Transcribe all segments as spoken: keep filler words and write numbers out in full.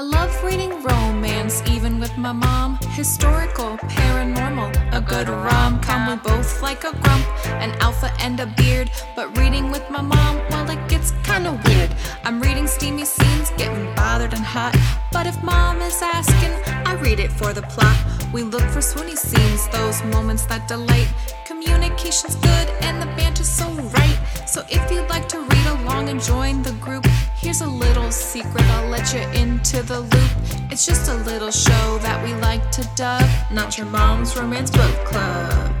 I love reading romance, even with my mom. Historical, paranormal, a good rom-com. We both like a grump, an alpha and a beard. But reading with my mom, well, it gets kinda weird. I'm reading steamy scenes, getting bothered and hot. But if mom is asking, I read it for the plot. We look for swoony scenes, those moments that delight. Communication's good and the banter's so right. So if you'd like to read along and join the group, here's a little secret, I'll let you into the loop. It's just a little show that we like to dub Not Your Mom's Romance Book Club.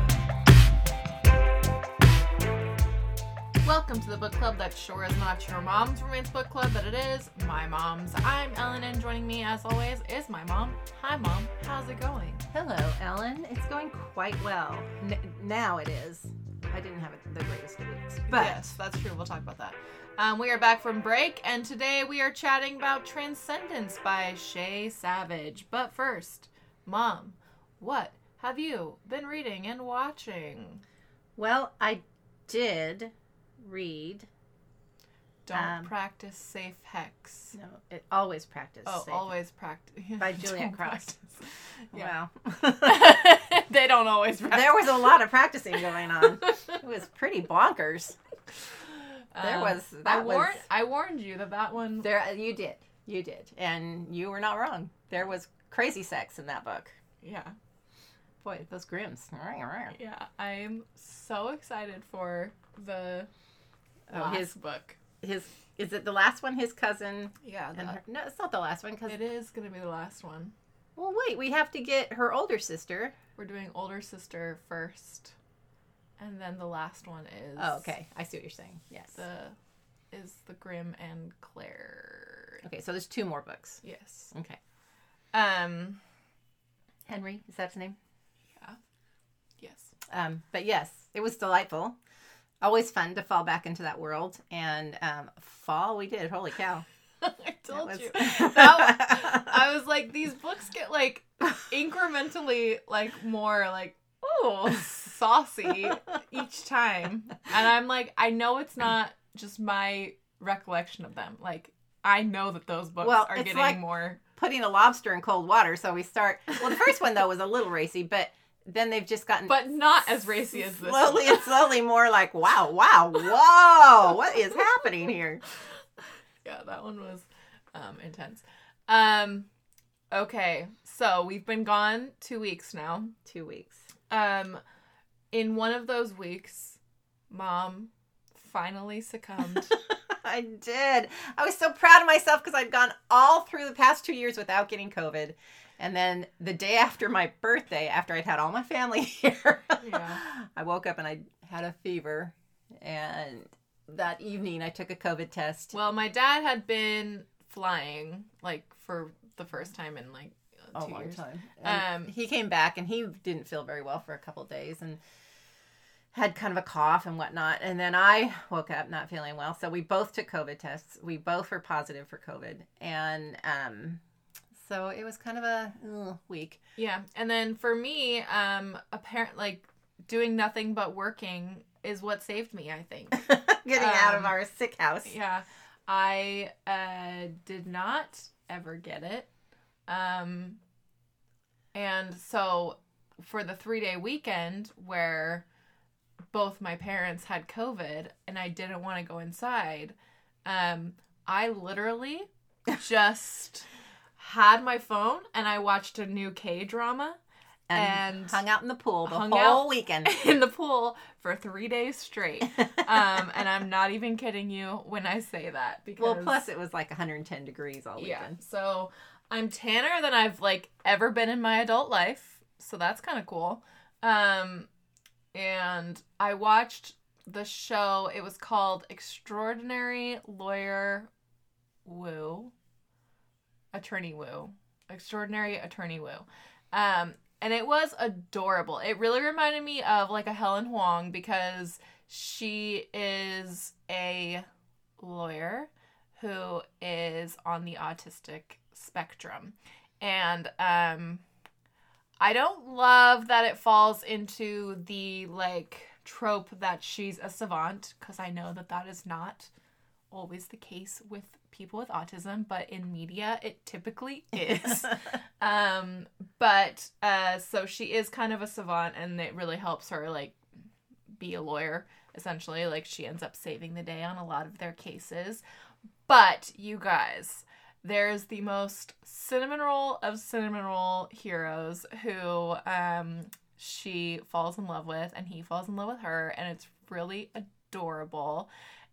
Welcome to the book club that sure is not your mom's romance book club, but it is my mom's. I'm Ellen, and joining me as always is my mom. Hi mom, how's it going? Hello Ellen, it's going quite well. N- now it is. I didn't have it the greatest of weeks, but... Yes, that's true, we'll talk about that. Um, we are back from break, and today we are chatting about Transcendence by Shay Savage. But first, Mom, what have you been reading and watching? Well, I did read... Don't um, Practice Safe Hex. No, it always practice oh, safe. Oh, always practice. By Julian Cross. Yeah. Wow. They don't always practice. There was a lot of practicing going on. It was pretty bonkers. There was that I warned was, I warned you that that one there you did you did and you were not wrong. There was crazy sex in that book. Yeah, boy, those Grimms. Yeah, I'm so excited for the oh, last his book. His is it the last one? His cousin. Yeah. And her, no, it's not the last one. Cause it is going to be the last one. Well, wait, we have to get her older sister. We're doing older sister first. And then the last one is... Oh, okay. I see what you're saying. Yes. The, is the Grimm and Claire. Okay, so there's two more books. Yes. Okay. Um, Henry, is that his name? Yeah. Yes. Um, but yes, it was delightful. Always fun to fall back into that world. And um, fall we did. Holy cow. I told was... you. That was, I was like, these books get like incrementally like more like, ooh, saucy each time. And I'm like, I know it's not just my recollection of them. Like, I know that those books well, are it's getting like more... putting a lobster in cold water. So we start... Well, the first one, though, was a little racy, but... Then they've just gotten... But not as racy as this. Slowly and slowly more like, wow, wow, whoa, what is happening here? Yeah, that one was um, intense. Um, okay, so we've been gone two weeks now. Two weeks. Um, in one of those weeks, Mom finally succumbed. I did. I was so proud of myself because I'd gone all through the past two years without getting COVID. And then the day after my birthday, after I'd had all my family here, yeah. I woke up and I had a fever. And that evening, I took a COVID test. Well, my dad had been flying, like, for the first time in, like, two years. A long time. Um, he came back, and he didn't feel very well for a couple of days, and had kind of a cough and whatnot. And then I woke up not feeling well. So we both took COVID tests. We both were positive for COVID. And... um So it was kind of a ugh, week. Yeah. And then for me, um, apparent, like doing nothing but working is what saved me, I think. Getting um, out of our sick house. Yeah. I uh, did not ever get it. Um, and so for the three-day weekend where both my parents had COVID and I didn't want to go inside, um, I literally just... had my phone and I watched a new K-drama and, and hung out in the pool the whole weekend in the pool for three days straight. um, and I'm not even kidding you when I say that because well, plus it was like one hundred ten degrees all weekend. Yeah, so I'm tanner than I've like ever been in my adult life, so that's kind of cool. Um, and I watched the show. It was called Extraordinary Lawyer Woo. Attorney Woo. Extraordinary Attorney Woo. Um, and it was adorable. It really reminded me of like a Helen Huang because she is a lawyer who is on the autistic spectrum. And um, I don't love that it falls into the like trope that she's a savant because I know that that is not always the case with people with autism, but in media it typically is. um, but uh, so she is kind of a savant, and it really helps her like be a lawyer, essentially. Like, she ends up saving the day on a lot of their cases. But you guys, there's the most cinnamon roll of cinnamon roll heroes who um, she falls in love with, and he falls in love with her, and it's really adorable.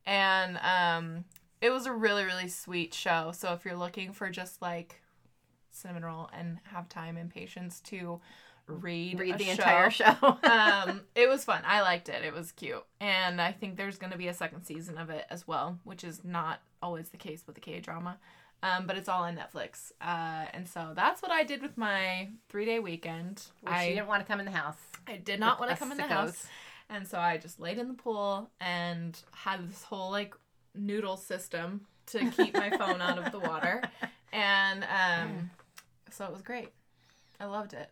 And um, it was a really, really sweet show. So if you're looking for just, like, cinnamon roll and have time and patience to read, read the show, entire show, um, it was fun. I liked it. It was cute. And I think there's going to be a second season of it as well, which is not always the case with the K-drama. Um, but it's all on Netflix. Uh, and so that's what I did with my three-day weekend. Well, I, she didn't want to come in the house. I did not want to come in the house. And so I just laid in the pool and had this whole, like, noodle system to keep my phone out of the water. And um, so it was great. I loved it.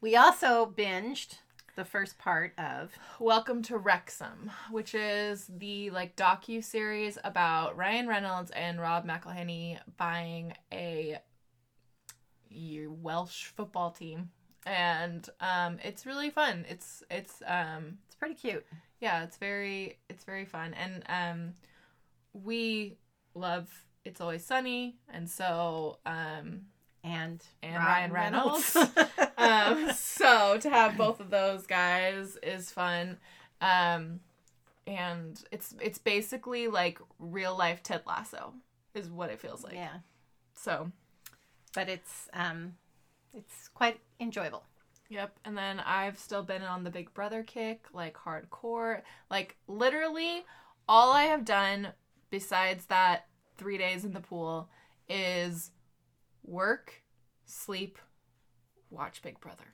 We also binged the first part of Welcome to Wrexham, which is the, like, docu-series about Ryan Reynolds and Rob McElhenney buying a Welsh football team. And um, it's really fun. It's it's um, it's pretty cute. Yeah, it's very it's very fun. And um, we love It's Always Sunny, and so um, and and Ryan, Ryan Reynolds. Reynolds. um, so to have both of those guys is fun. Um, and it's it's basically like real life Ted Lasso is what it feels like. Yeah. So, but it's um. It's quite enjoyable. Yep. And then I've still been on the Big Brother kick, like hardcore. Like, literally, all I have done besides that three days in the pool is work, sleep, watch Big Brother.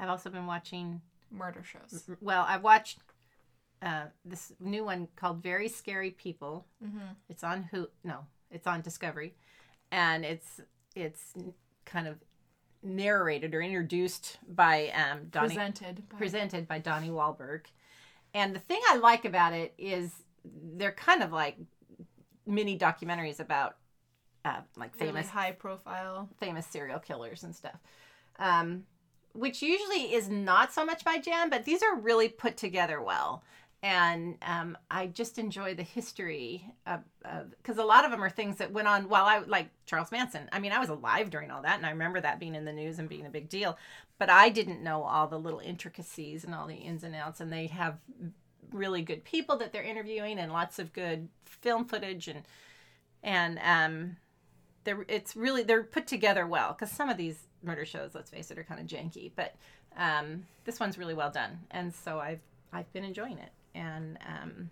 I've also been watching murder shows. Well, I watched uh, this new one called Very Scary People. Mm-hmm. It's on who? No, it's on Discovery, and it's it's kind of narrated or introduced by um Donnie, presented by. presented by Donnie Wahlberg. And the thing I like about it is they're kind of like mini documentaries about uh like famous really high profile famous serial killers and stuff, um which usually is not so much my jam, but these are really put together well. And um, I just enjoy the history of, because a lot of them are things that went on while I, like Charles Manson. I mean, I was alive during all that, and I remember that being in the news and being a big deal. But I didn't know all the little intricacies and all the ins and outs. And they have really good people that they're interviewing, and lots of good film footage, and and um, they're it's really they're put together well. Because some of these murder shows, let's face it, are kind of janky, but um, this one's really well done, and so I've I've been enjoying it. And um,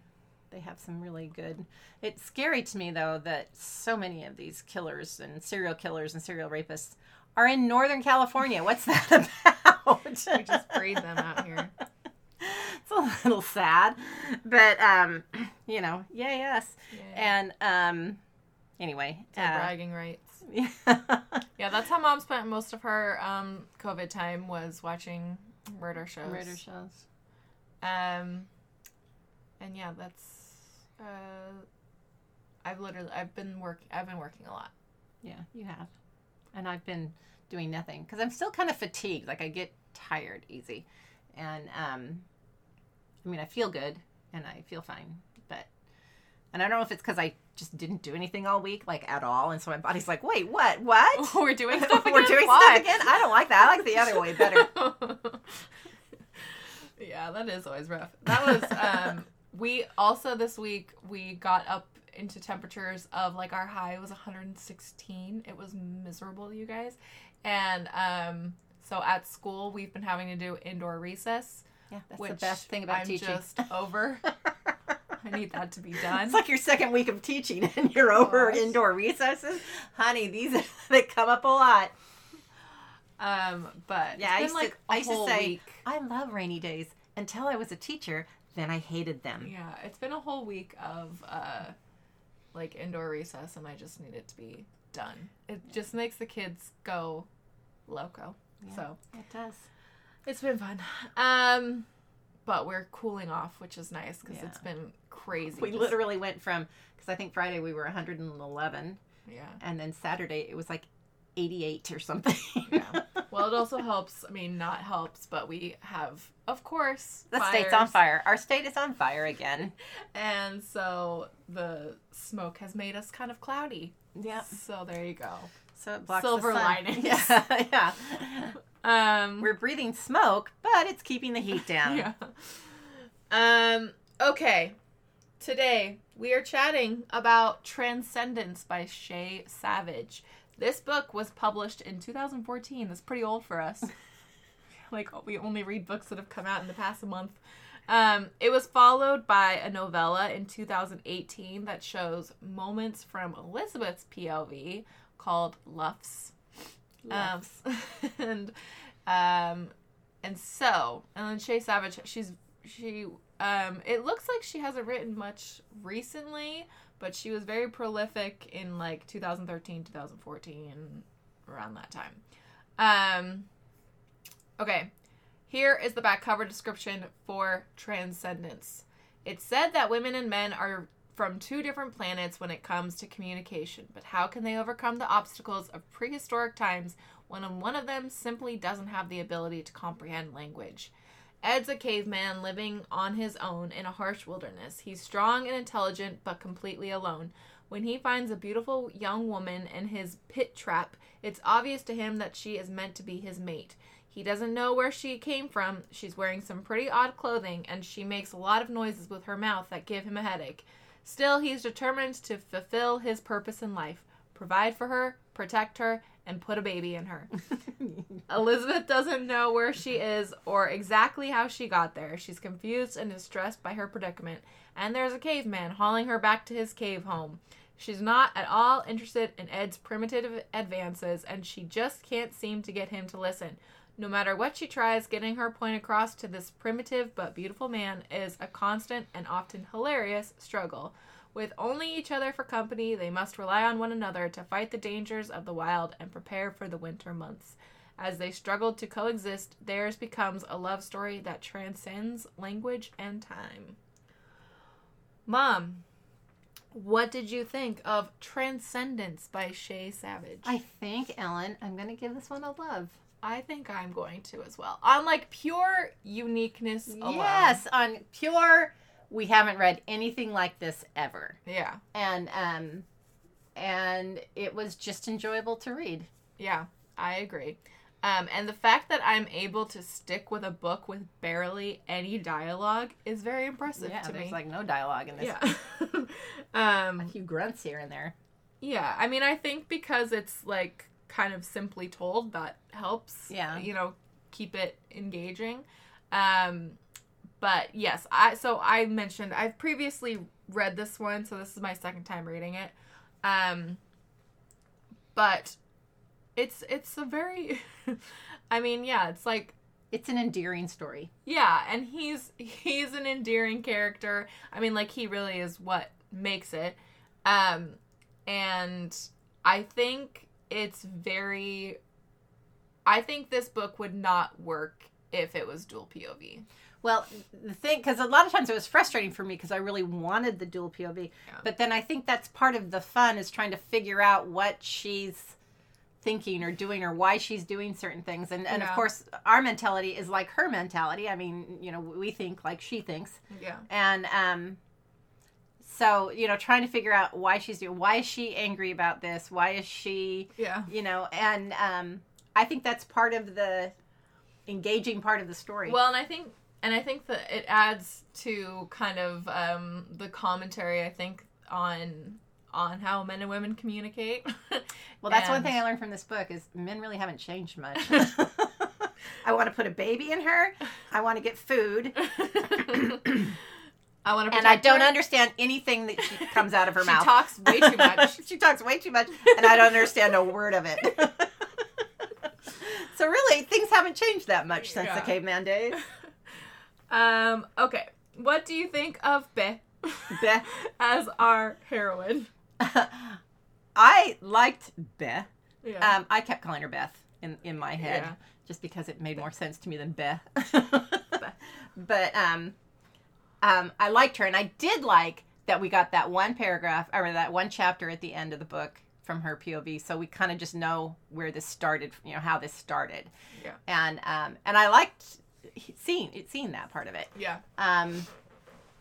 they have some really good... It's scary to me, though, that so many of these killers and serial killers and serial rapists are in Northern California. What's that about? We just breed them out here. It's a little sad. But, um, you know, yeah, yes. Yeah. And um, anyway. It's like uh, bragging rights. Yeah. Yeah, that's how Mom spent most of her um, COVID time, was watching murder shows. Murder shows. Um... And yeah, that's, uh, I've literally, I've been work, I've been working a lot. Yeah, you have. And I've been doing nothing, because I'm still kind of fatigued. Like, I get tired easy. And, um, I mean, I feel good and I feel fine, but, and I don't know if it's because I just didn't do anything all week, like at all. And so my body's like, wait, what, what? We're doing stuff again? We're doing Why? stuff again? I don't like that. I like the other way better. Yeah, that is always rough. That was, um... We also, this week, we got up into temperatures of, like, our high was one hundred sixteen. It was miserable, you guys. And um, so at school, we've been having to do indoor recess. Yeah, that's which the best thing about I'm teaching. I'm just over. I need that to be done. It's like your second week of teaching, and you're oh, over gosh. indoor recesses. Honey, these are, they come up a lot. Um, But yeah, it's been, I used like, to, a I used whole to say, week. I love rainy days until I was a teacher. Then I hated them. Yeah, it's been a whole week of, uh, like, indoor recess, and I just need it to be done. It yeah. just makes the kids go loco. Yeah, so it does. It's been fun. Um, but we're cooling off, which is nice because yeah. it's been crazy. We just... literally went from, because I think Friday we were one hundred eleven. Yeah. And then Saturday it was like eighty-eight or something. Yeah. Well, it also helps. I mean, not helps, but we have, of course, the fires. State's on fire. Our state is on fire again. And so the smoke has made us kind of cloudy. Yeah. So there you go. So it blocks Silver the sun. Lining. Yeah. yeah. Um, We're breathing smoke, but it's keeping the heat down. Yeah. Um. Okay. Today, we are chatting about Transcendence by Shay Savage. This book was published in two thousand fourteen. That's pretty old for us. Like, we only read books that have come out in the past month. Um, it was followed by a novella in two thousand eighteen that shows moments from Elizabeth's P O V called Luff's. Luff's. Um, and, um, and so, and then Shay Savage, she's, she, um, it looks like she hasn't written much recently, but she was very prolific in, like, two thousand thirteen, two thousand fourteen, around that time. Um, okay, here is the back cover description for Transcendence. It's said that women and men are from two different planets when it comes to communication, but how can they overcome the obstacles of prehistoric times when one of them simply doesn't have the ability to comprehend language? Ed's a caveman living on his own in a harsh wilderness. He's strong and intelligent, but completely alone. When he finds a beautiful young woman in his pit trap, it's obvious to him that she is meant to be his mate. He doesn't know where she came from. She's wearing some pretty odd clothing, and she makes a lot of noises with her mouth that give him a headache. Still, he's determined to fulfill his purpose in life, provide for her, protect her, and put a baby in her. Elizabeth doesn't know where she is or exactly how she got there. She's confused and distressed by her predicament. And there's a caveman hauling her back to his cave home. She's not at all interested in Ed's primitive advances, and she just can't seem to get him to listen. No matter what she tries, getting her point across to this primitive but beautiful man is a constant and often hilarious struggle. With only each other for company, they must rely on one another to fight the dangers of the wild and prepare for the winter months. As they struggle to coexist, theirs becomes a love story that transcends language and time. Mom, what did you think of Transcendence by Shay Savage? I think, Ellen, I'm going to give this one a love. I think I'm going to as well. On, like, pure uniqueness alone. Yes, on pure... We haven't read anything like this ever. Yeah. And um, and it was just enjoyable to read. Yeah, I agree. Um, and the fact that I'm able to stick with a book with barely any dialogue is very impressive yeah, to me. Yeah, there's like no dialogue in this. Yeah. um, a few grunts here and there. Yeah, I mean, I think because it's like kind of simply told, that helps. Yeah. You know, keep it engaging. Um But yes, I so I mentioned, I've previously read this one, so this is my second time reading it. Um, but it's it's a very, I mean, yeah, it's like... It's an endearing story. Yeah, and he's he's an endearing character. I mean, like, he really is what makes it. Um, and I think it's very, I think this book would not work if it was dual P O V. Well, the thing, because a lot of times it was frustrating for me because I really wanted the dual P O V, yeah. But then I think that's part of the fun is trying to figure out what she's thinking or doing or why she's doing certain things. And, and yeah. Of course, our mentality is like her mentality. I mean, you know, we think like she thinks. Yeah. And um, so, you know, trying to figure out why she's doing, why is she angry about this? Why is she, yeah. you know, and um, I think that's part of the engaging part of the story. Well, and I think... And I think that it adds to kind of um, the commentary, I think, on on how men and women communicate. Well, that's and... one thing I learned from this book is men really haven't changed much. I want to put a baby in her. I want to get food. I want to And I don't her. understand anything that she comes out of her she mouth. She talks way too much. She talks way too much, and I don't understand a word of it. So really, things haven't changed that much since yeah. the caveman days. Um, okay. What do you think of Beth, Beth. as our heroine? Uh, I liked Beth. Yeah. Um, I kept calling her Beth in, in my head yeah. just because it made more sense to me than Beth. Beth. But um, um, I liked her, and I did like that we got that one paragraph, or that one chapter at the end of the book from her P O V, so we kind of just know where this started, you know, how this started. Yeah. And um, and I liked seeing seeing that part of it. Yeah. Um,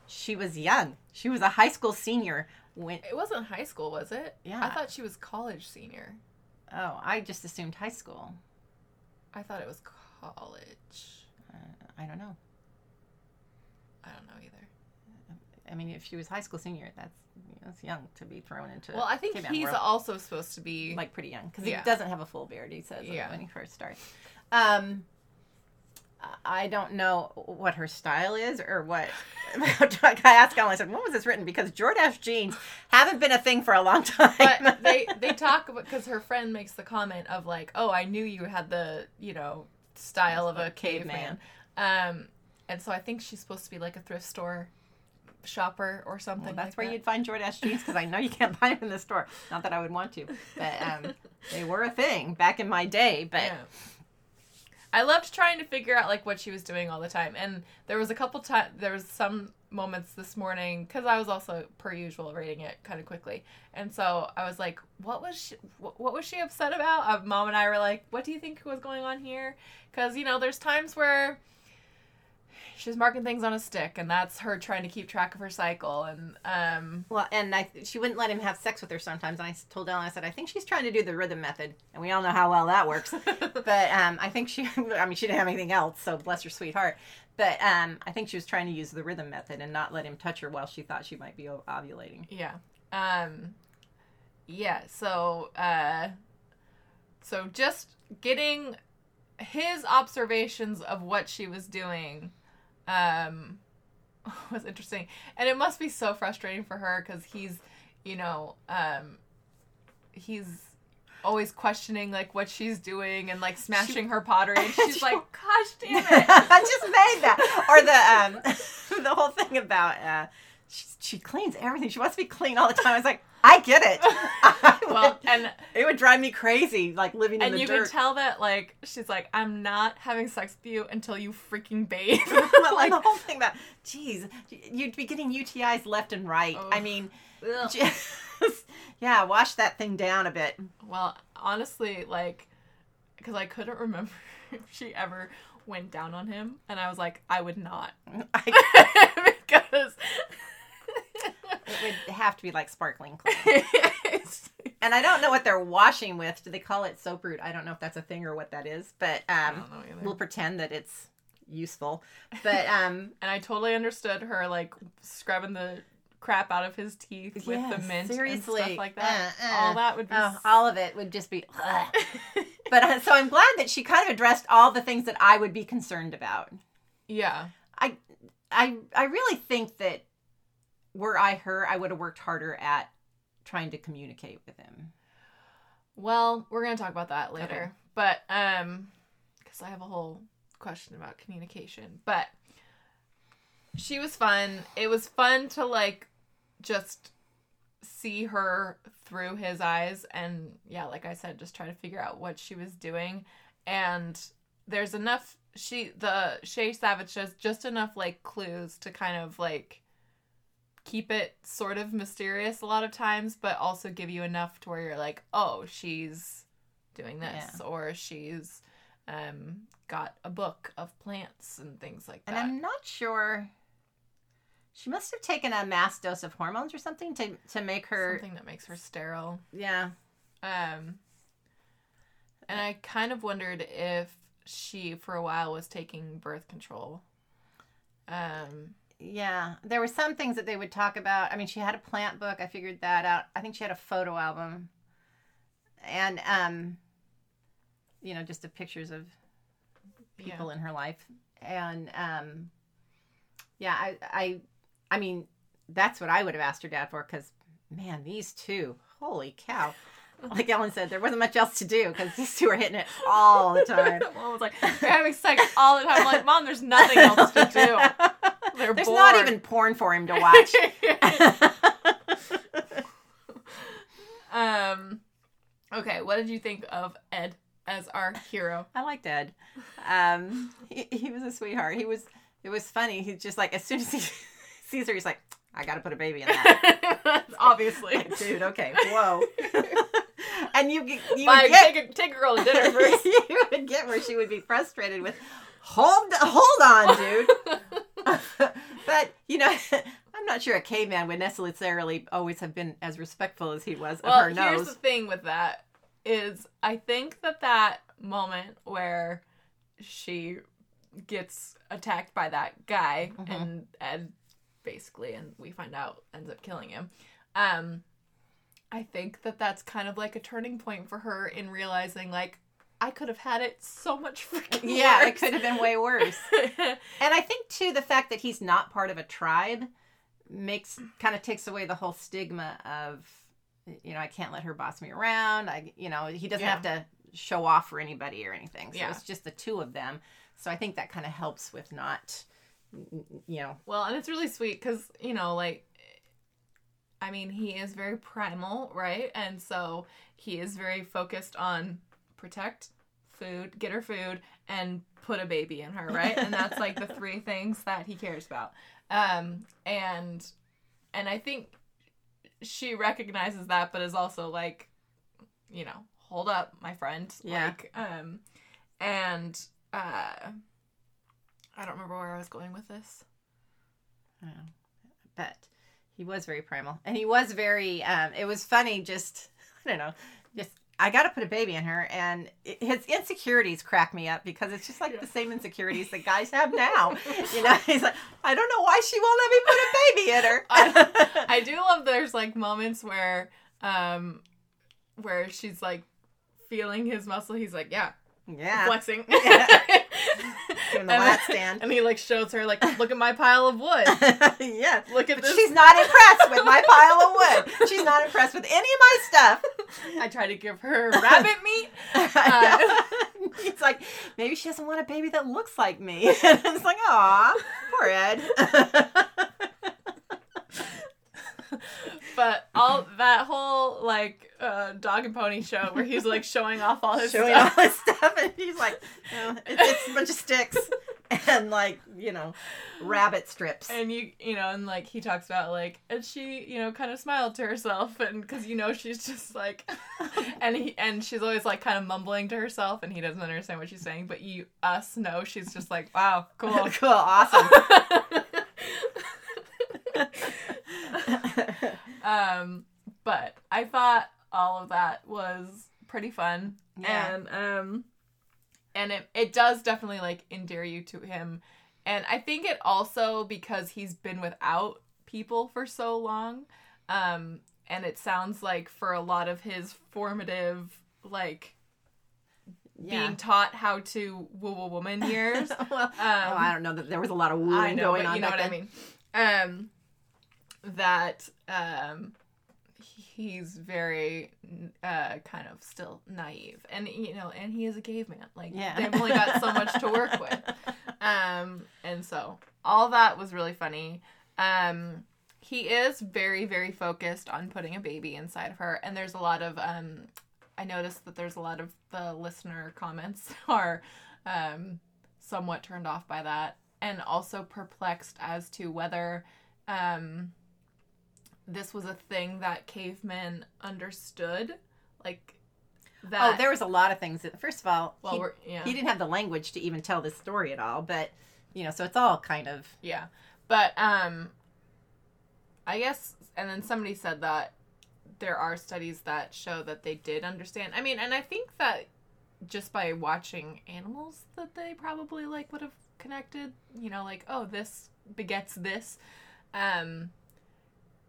she was young. She was a high school senior when it wasn't high school, was it? Yeah. I thought she was college senior. Oh, I just assumed high school. I thought it was college. Uh, I don't know. I don't know either. I mean, if she was high school senior, that's you know, that's young to be thrown into. Well, I think he's world. Also supposed to be like pretty young because yeah. he doesn't have a full beard. He says yeah. when he first starts. Um, I don't know what her style is or what. I asked Alan, I said, when was this written? Because Jordache jeans haven't been a thing for a long time. But they, they talk about, because her friend makes the comment of like, oh, I knew you had the, you know, style of a caveman. caveman. Um, and so I think she's supposed to be like a thrift store shopper or something. Well, that's like where that. You'd find Jordache jeans because I know you can't buy them in the store. Not that I would want to. But um, they were a thing back in my day. But... Yeah. I loved trying to figure out, like, what she was doing all the time. And there was a couple times, there was some moments this morning, because I was also, per usual, reading it kind of quickly. And so I was like, what was she, wh- what was she upset about? Uh, Mom and I were like, what do you think was going on here? Because, you know, there's times where she's marking things on a stick, and that's her trying to keep track of her cycle. And um, Well, and I, she wouldn't let him have sex with her sometimes. And I told Ellen, I said, I think she's trying to do the rhythm method. And we all know how well that works. But um, I think she, I mean, she didn't have anything else, so bless her sweetheart. But um, I think she was trying to use the rhythm method and not let him touch her while she thought she might be ov- ovulating. Yeah. Um, yeah, so, uh, so just getting his observations of what she was doing um, was interesting. And it must be so frustrating for her because he's, you know, um, he's... always questioning, like, what she's doing and, like, smashing she, her pottery. And she's like, gosh, damn it. I just made that. Or the um, the whole thing about uh, she, she cleans everything. She wants to be clean all the time. I was like, I get it. I well, would, and it would drive me crazy, like, living in the dirt. And you could tell that, like, she's like, I'm not having sex with you until you freaking bathe. Well, like, and the whole thing about, geez, you'd be getting U T Is left and right. Oh. I mean, just... Yeah, wash that thing down a bit. Well, honestly, like, because I couldn't remember if she ever went down on him, and I was like, I would not. I, because it would have to be like sparkling clean. And I don't know what they're washing with. Do they call it soap root? I don't know if that's a thing or what that is, but um, we'll pretend that it's useful. But um, and I totally understood her like scrubbing the crap out of his teeth with yes, the mint seriously. And stuff like that. Uh, uh, all that would be... Oh, all of it would just be... Uh. But uh, so I'm glad that she kind of addressed all the things that I would be concerned about. Yeah. I I, I really think that were I her, I would have worked harder at trying to communicate with him. Well, we're going to talk about that later. Okay. But, um... because I have a whole question about communication. But she was fun. It was fun to, like, just see her through his eyes and, yeah, like I said, just try to figure out what she was doing. And there's enough, she, the Shay Savage has just enough, like, clues to kind of, like, keep it sort of mysterious a lot of times, but also give you enough to where you're like, oh, she's doing this, yeah. or she's um, got a book of plants and things like that. And I'm not sure... She must have taken a mass dose of hormones or something to to make her... Something that makes her sterile. Yeah. Um, and I kind of wondered if she, for a while, was taking birth control. Um, yeah. There were some things that they would talk about. I mean, she had a plant book. I figured that out. I think she had a photo album. And, um, you know, just the pictures of people yeah. in her life. And, um, yeah, I... I I mean, that's what I would have asked her dad for because, man, these two, holy cow. Like Ellen said, there wasn't much else to do because these two were hitting it all the time. Mom was like, they're having sex all the time. I'm like, Mom, there's nothing else to do. They're there's bored. Not even porn for him to watch. um, okay, what did you think of Ed as our hero? I liked Ed. Um, he, he was a sweetheart. He was... It was funny. He's just like, as soon as he sees her, he's like, I got to put a baby in that. Obviously. Like, dude, okay, whoa. And you, you would like, get... Take a, take a girl to dinner first. You would get where she would be frustrated with, hold, hold on, dude. But, you know... I'm not sure a caveman would necessarily always have been as respectful as he was of well, her nose. Well, here's the thing with that is I think that that moment where she gets attacked by that guy mm-hmm. and, and basically, and we find out, ends up killing him. Um, I think that that's kind of like a turning point for her in realizing, like, I could have had it so much freaking yeah, worse. Yeah, it could have been way worse. And I think, too, the fact that he's not part of a tribe... makes kind of takes away the whole stigma of, you know, I can't let her boss me around. I, you know, he doesn't yeah. have to show off for anybody or anything. So yeah. it's just the two of them. So I think that kind of helps with not, you know. Well, and it's really sweet because, you know, like, I mean, he is very primal, right? And so he is very focused on protect, food, get her food, and put a baby in her, right? And that's like the three things that he cares about. Um, and, and I think she recognizes that, but is also like, you know, hold up, my friend. Yeah. Like, um, and, uh, I don't remember where I was going with this. I don't know. But he was very primal and he was very, um, it was funny. Just, I don't know, just, I got to put a baby in her, and it, his insecurities crack me up because it's just like yeah. the same insecurities that guys have now. You know, he's like, I don't know why she won't let me put a baby in her. I, I do love there's like moments where, um, where she's like feeling his muscle. He's like, yeah, yeah, flexing. Yeah. In the and, lat stand. And he like shows her like, look at my pile of wood. Yeah. Look at but this. She's not impressed with my pile of wood. She's not impressed with any of my stuff. I try to give her rabbit meat. Uh, it's like, maybe she doesn't want a baby that looks like me. And it's like, aw, poor Ed. But all that whole like uh, dog and pony show where he's like showing off all his showing stuff. all his stuff, and he's like, you know, it, it's a bunch of sticks and like, you know, rabbit strips. And you you know, and like he talks about like, and she, you know, kind of smiled to herself, and because you know she's just like, and he and she's always like kind of mumbling to herself, and he doesn't understand what she's saying, but you us know she's just like, wow, cool, cool, awesome. Um, but I thought all of that was pretty fun, yeah. and um, and it it does definitely like endear you to him, and I think it also because he's been without people for so long, um, and it sounds like for a lot of his formative like. Yeah. Being taught how to woo a woman years. Well, um, oh, I don't know that there was a lot of wooing going but on. You know what then. I mean. Um, that um, he's very uh, kind of still naive, and you know, and he is a caveman. Like yeah. they've only got so much to work with, um, and so all that was really funny. Um, he is very, very focused on putting a baby inside of her, and there's a lot of. Um, I noticed that there's a lot of the listener comments are um, somewhat turned off by that and also perplexed as to whether um, this was a thing that cavemen understood. Like that. Oh, there was a lot of things. That, first of all, well, he, we're, yeah. he didn't have the language to even tell this story at all, but, you know, so it's all kind of. Yeah. But um, I guess, and then somebody said that. There are studies that show that they did understand. I mean, and I think that just by watching animals that they probably, like, would have connected, you know, like, oh, this begets this. Um,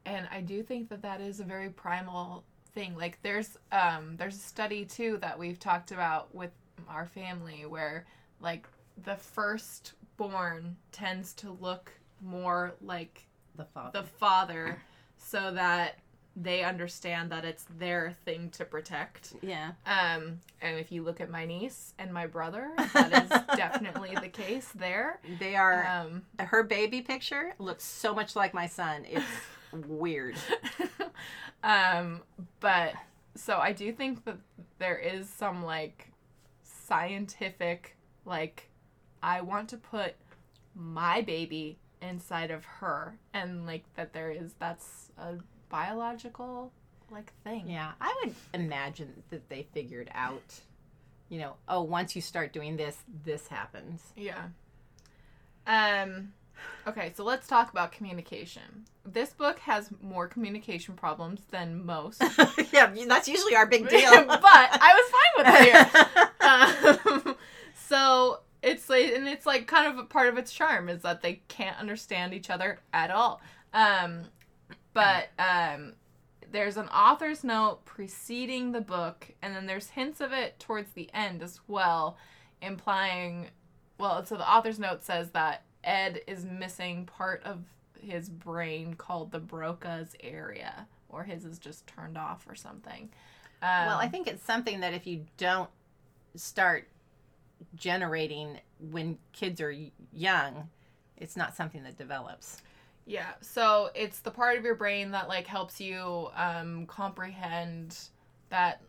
and I do think that that is a very primal thing. Like, there's, um, there's a study, too, that we've talked about with our family where, like, the firstborn tends to look more like the father, the father so that... they understand that it's their thing to protect. Yeah. Um, and if you look at my niece and my brother, that is definitely the case there. They are... Um, her baby picture looks so much like my son. It's weird. um, but, so I do think that there is some, like, scientific, like, I want to put my baby inside of her, and like that there is, that's a biological like thing. Yeah, I would imagine that they figured out, you know, oh, once you start doing this, this happens. Yeah. Um, okay, so let's talk about communication. This book has more communication problems than most. Yeah, that's usually our big deal. But I was fine with it here. Um, so it's like, and it's like kind of a part of its charm is that they can't understand each other at all. Um, but um, there's an author's note preceding the book, and then there's hints of it towards the end as well, implying... Well, so the author's note says that Ed is missing part of his brain called the Broca's area, or his is just turned off or something. Um, well, I think it's something that if you don't start generating when kids are young, it's not something that develops. Yeah, so it's the part of your brain that, like, helps you um, comprehend that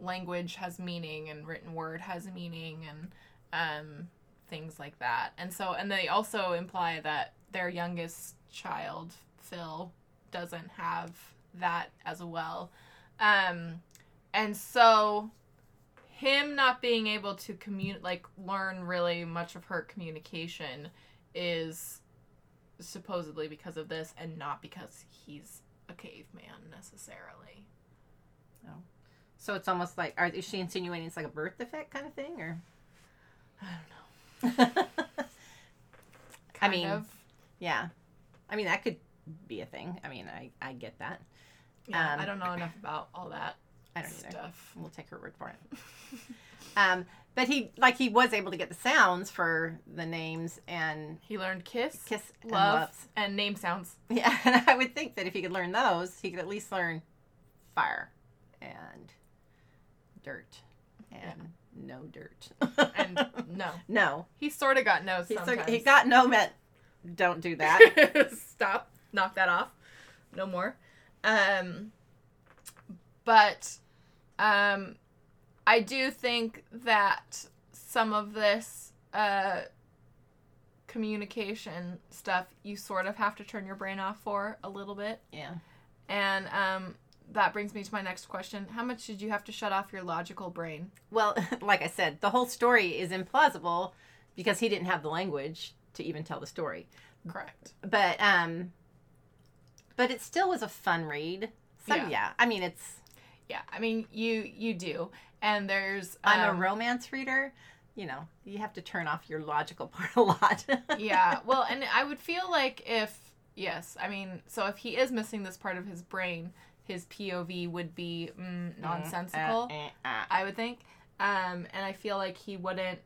language has meaning and written word has meaning and... Um, things like that. And so, and they also imply that their youngest child, Phil, doesn't have that as well. Um, and so him not being able to commun- like learn really much of her communication is supposedly because of this and not because he's a caveman necessarily. No. Oh. So it's almost like, are, is she insinuating it's like a birth defect kind of thing, or? I don't know. I mean, of. yeah. I mean, that could be a thing. I mean, I, I get that. Yeah, um, I don't know enough about all that I don't stuff. Either. We'll take her word for it. um, but he, like, he was able to get the sounds for the names, and he learned kiss, kiss, and love, loves. and name sounds. Yeah, and I would think that if he could learn those, he could at least learn fire and dirt and. Yeah. No dirt. And no. No. He sort of got no sometimes. He, sort of, he got no meant, don't do that. Stop. Knock that off. No more. Um, but um, I do think that some of this uh, communication stuff, you sort of have to turn your brain off for a little bit. Yeah. And... um. That brings me to my next question. How much did you have to shut off your logical brain? Well, like I said, the whole story is implausible because he didn't have the language to even tell the story. Correct. But um, but it still was a fun read. So, yeah. yeah. I mean, it's... Yeah. I mean, you you do. And there's... Um, I'm a romance reader. You know, you have to turn off your logical part a lot. Yeah. Well, and I would feel like if... Yes. I mean, so if he is missing this part of his brain... His P O V would be mm, nonsensical, mm, uh, uh, uh. I would think. Um, and I feel like he wouldn't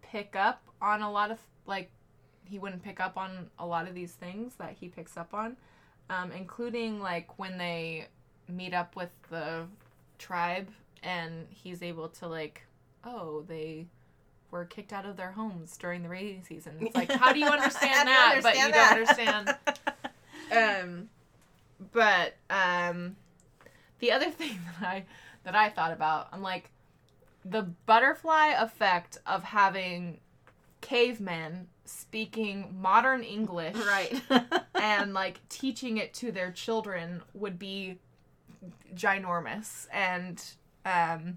pick up on a lot of, like, he wouldn't pick up on a lot of these things that he picks up on, um, including, like, when they meet up with the tribe and he's able to, like, oh, they were kicked out of their homes during the rainy season. It's like, how do you understand that? Understand but that. You don't understand... Um... But um, the other thing that I that I thought about, I'm like, the butterfly effect of having cavemen speaking modern English, right, and like teaching it to their children would be ginormous and um,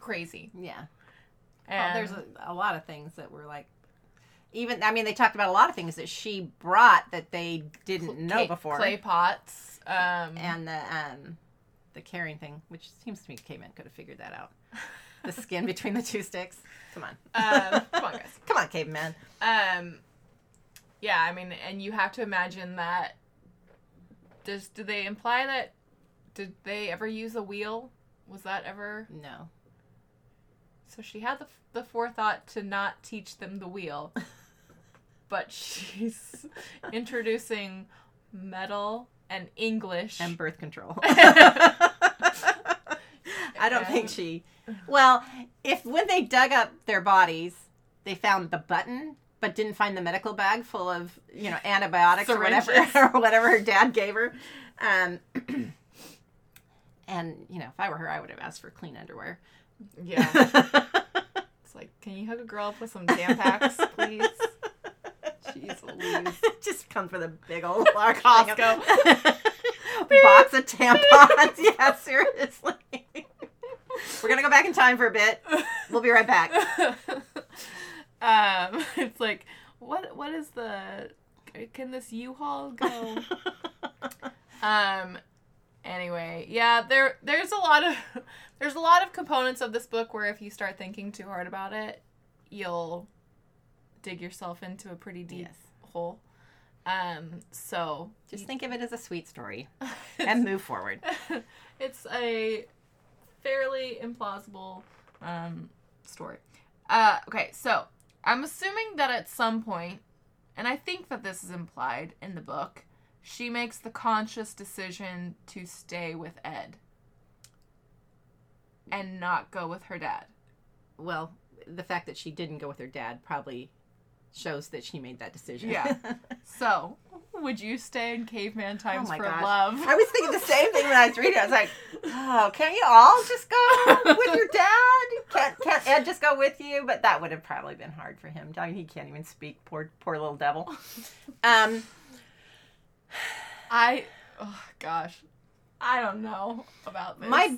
crazy. Yeah. And well, there's a, a lot of things that were like. Even, I mean, they talked about a lot of things that she brought that they didn't know K- before. Clay pots. Um, and the um, the carrying thing, which seems to me K-Man could have figured that out. The skin between the two sticks. Come on. Um, come on, guys. Come on, K-Man. Um, yeah, I mean, and you have to imagine that, does, do they imply that, did they ever use a wheel? Was that ever? No. So she had the, the forethought to not teach them the wheel. But she's introducing metal and English. And birth control. I don't and... think she... Well, if when they dug up their bodies, they found the button, but didn't find the medical bag full of, you know, antibiotics Syringes. or whatever or whatever her dad gave her. Um, and, you know, if I were her, I would have asked for clean underwear. Yeah. It's like, can you hook a girl up with some Tampax, please? please. Just come for the big old large Costco box of tampons. Yeah, seriously. We're going to go back in time for a bit. We'll be right back. Um, it's like, what? what is the... Can this U-Haul go? um... Anyway, yeah, there there's a lot of there's a lot of components of this book where if you start thinking too hard about it, you'll dig yourself into a pretty deep yes. hole. Um, so just you, think of it as a sweet story and move forward. It's a fairly implausible um, story. Uh, okay, so I'm assuming that at some point, and I think that this is implied in the book, she makes the conscious decision to stay with Ed and not go with her dad. Well, the fact that she didn't go with her dad probably shows that she made that decision. Yeah. So, would you stay in caveman times oh for gosh. love? I was thinking the same thing when I was reading. I was like, oh, can't you all just go with your dad? Can't, can't Ed just go with you? But that would have probably been hard for him. I mean, he can't even speak. Poor, poor little devil. Um... I, oh gosh, I don't know about this. My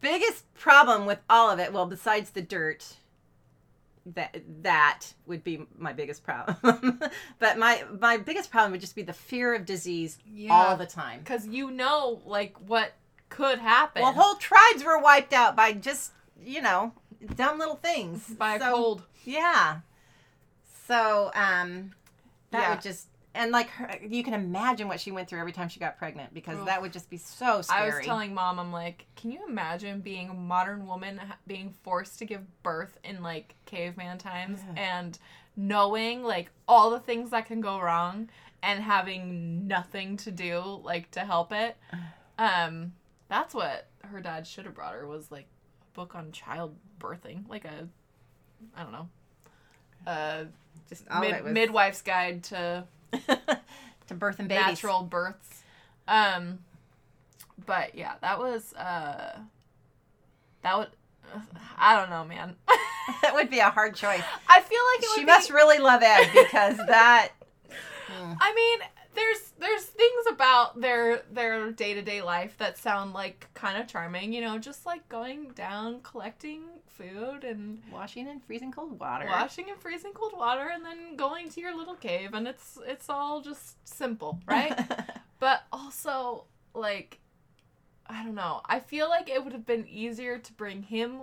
biggest problem with all of it, well, besides the dirt, that that would be my biggest problem. But my, my biggest problem would just be the fear of disease yeah, all the time. Because you know, like, what could happen. Well, whole tribes were wiped out by just, you know, dumb little things. By so, a cold. Yeah. So, um, that yeah. would just... And, like, her, you can imagine what she went through every time she got pregnant, because oh. that would just be so scary. I was telling Mom, I'm like, can you imagine being a modern woman being forced to give birth in, like, caveman times yeah. and knowing, like, all the things that can go wrong and having nothing to do, like, to help it? Um, that's what her dad should have brought her, was, like, a book on child birthing. Like a, I don't know, uh, just mid- was... midwife's guide to... to birth and babies. Natural births. Um, but yeah, that was, uh, that would, uh, I don't know, man. That would be a hard choice. I feel like it would She be... must really love Ed, because that. Mm. I mean, there's, there's things about their, their day-to-day life that sound like kind of charming, you know, just like going down, collecting food and washing and freezing cold water washing and freezing cold water and then going to your little cave, and it's it's all just simple, right? But also, like, I don't know, I feel like it would have been easier to bring him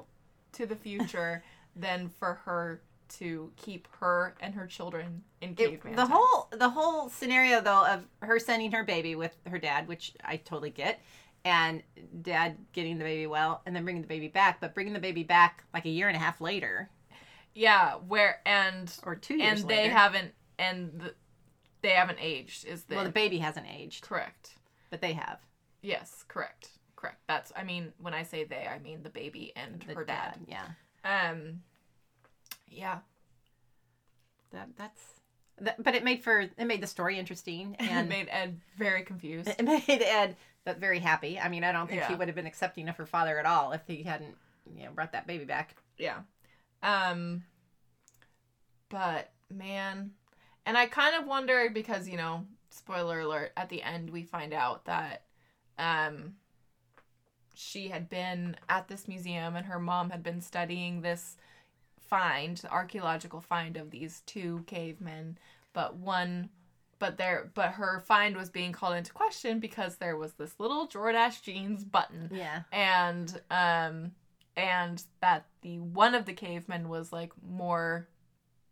to the future than for her to caveman her and her children in caveman times. The whole the whole scenario, though, of her sending her baby with her dad, which I totally get, and dad getting the baby well, and then bringing the baby back, but bringing the baby back like a year and a half later. Yeah, where, and... Or two years and later. And they haven't, and the, they haven't aged, is the... Well, the baby hasn't aged. Correct. But they have. Yes, correct. Correct. That's, I mean, when I say they, I mean the baby and the her dad. dad. Yeah. Um, yeah. That, that's... That, but it made for, it made the story interesting. And it made Ed very confused. It made Ed... But very happy. I mean, I don't think yeah. he would have been accepting of her father at all if he hadn't, you know, brought that baby back. Yeah. Um, but, man. And I kind of wonder, because, you know, spoiler alert, at the end we find out that um, she had been at this museum and her mom had been studying this find, the archaeological find of these two cavemen, but one... But there, but her find was being called into question because there was this little Jordache jeans button. Yeah. And, um, and that the one of the cavemen was, like, more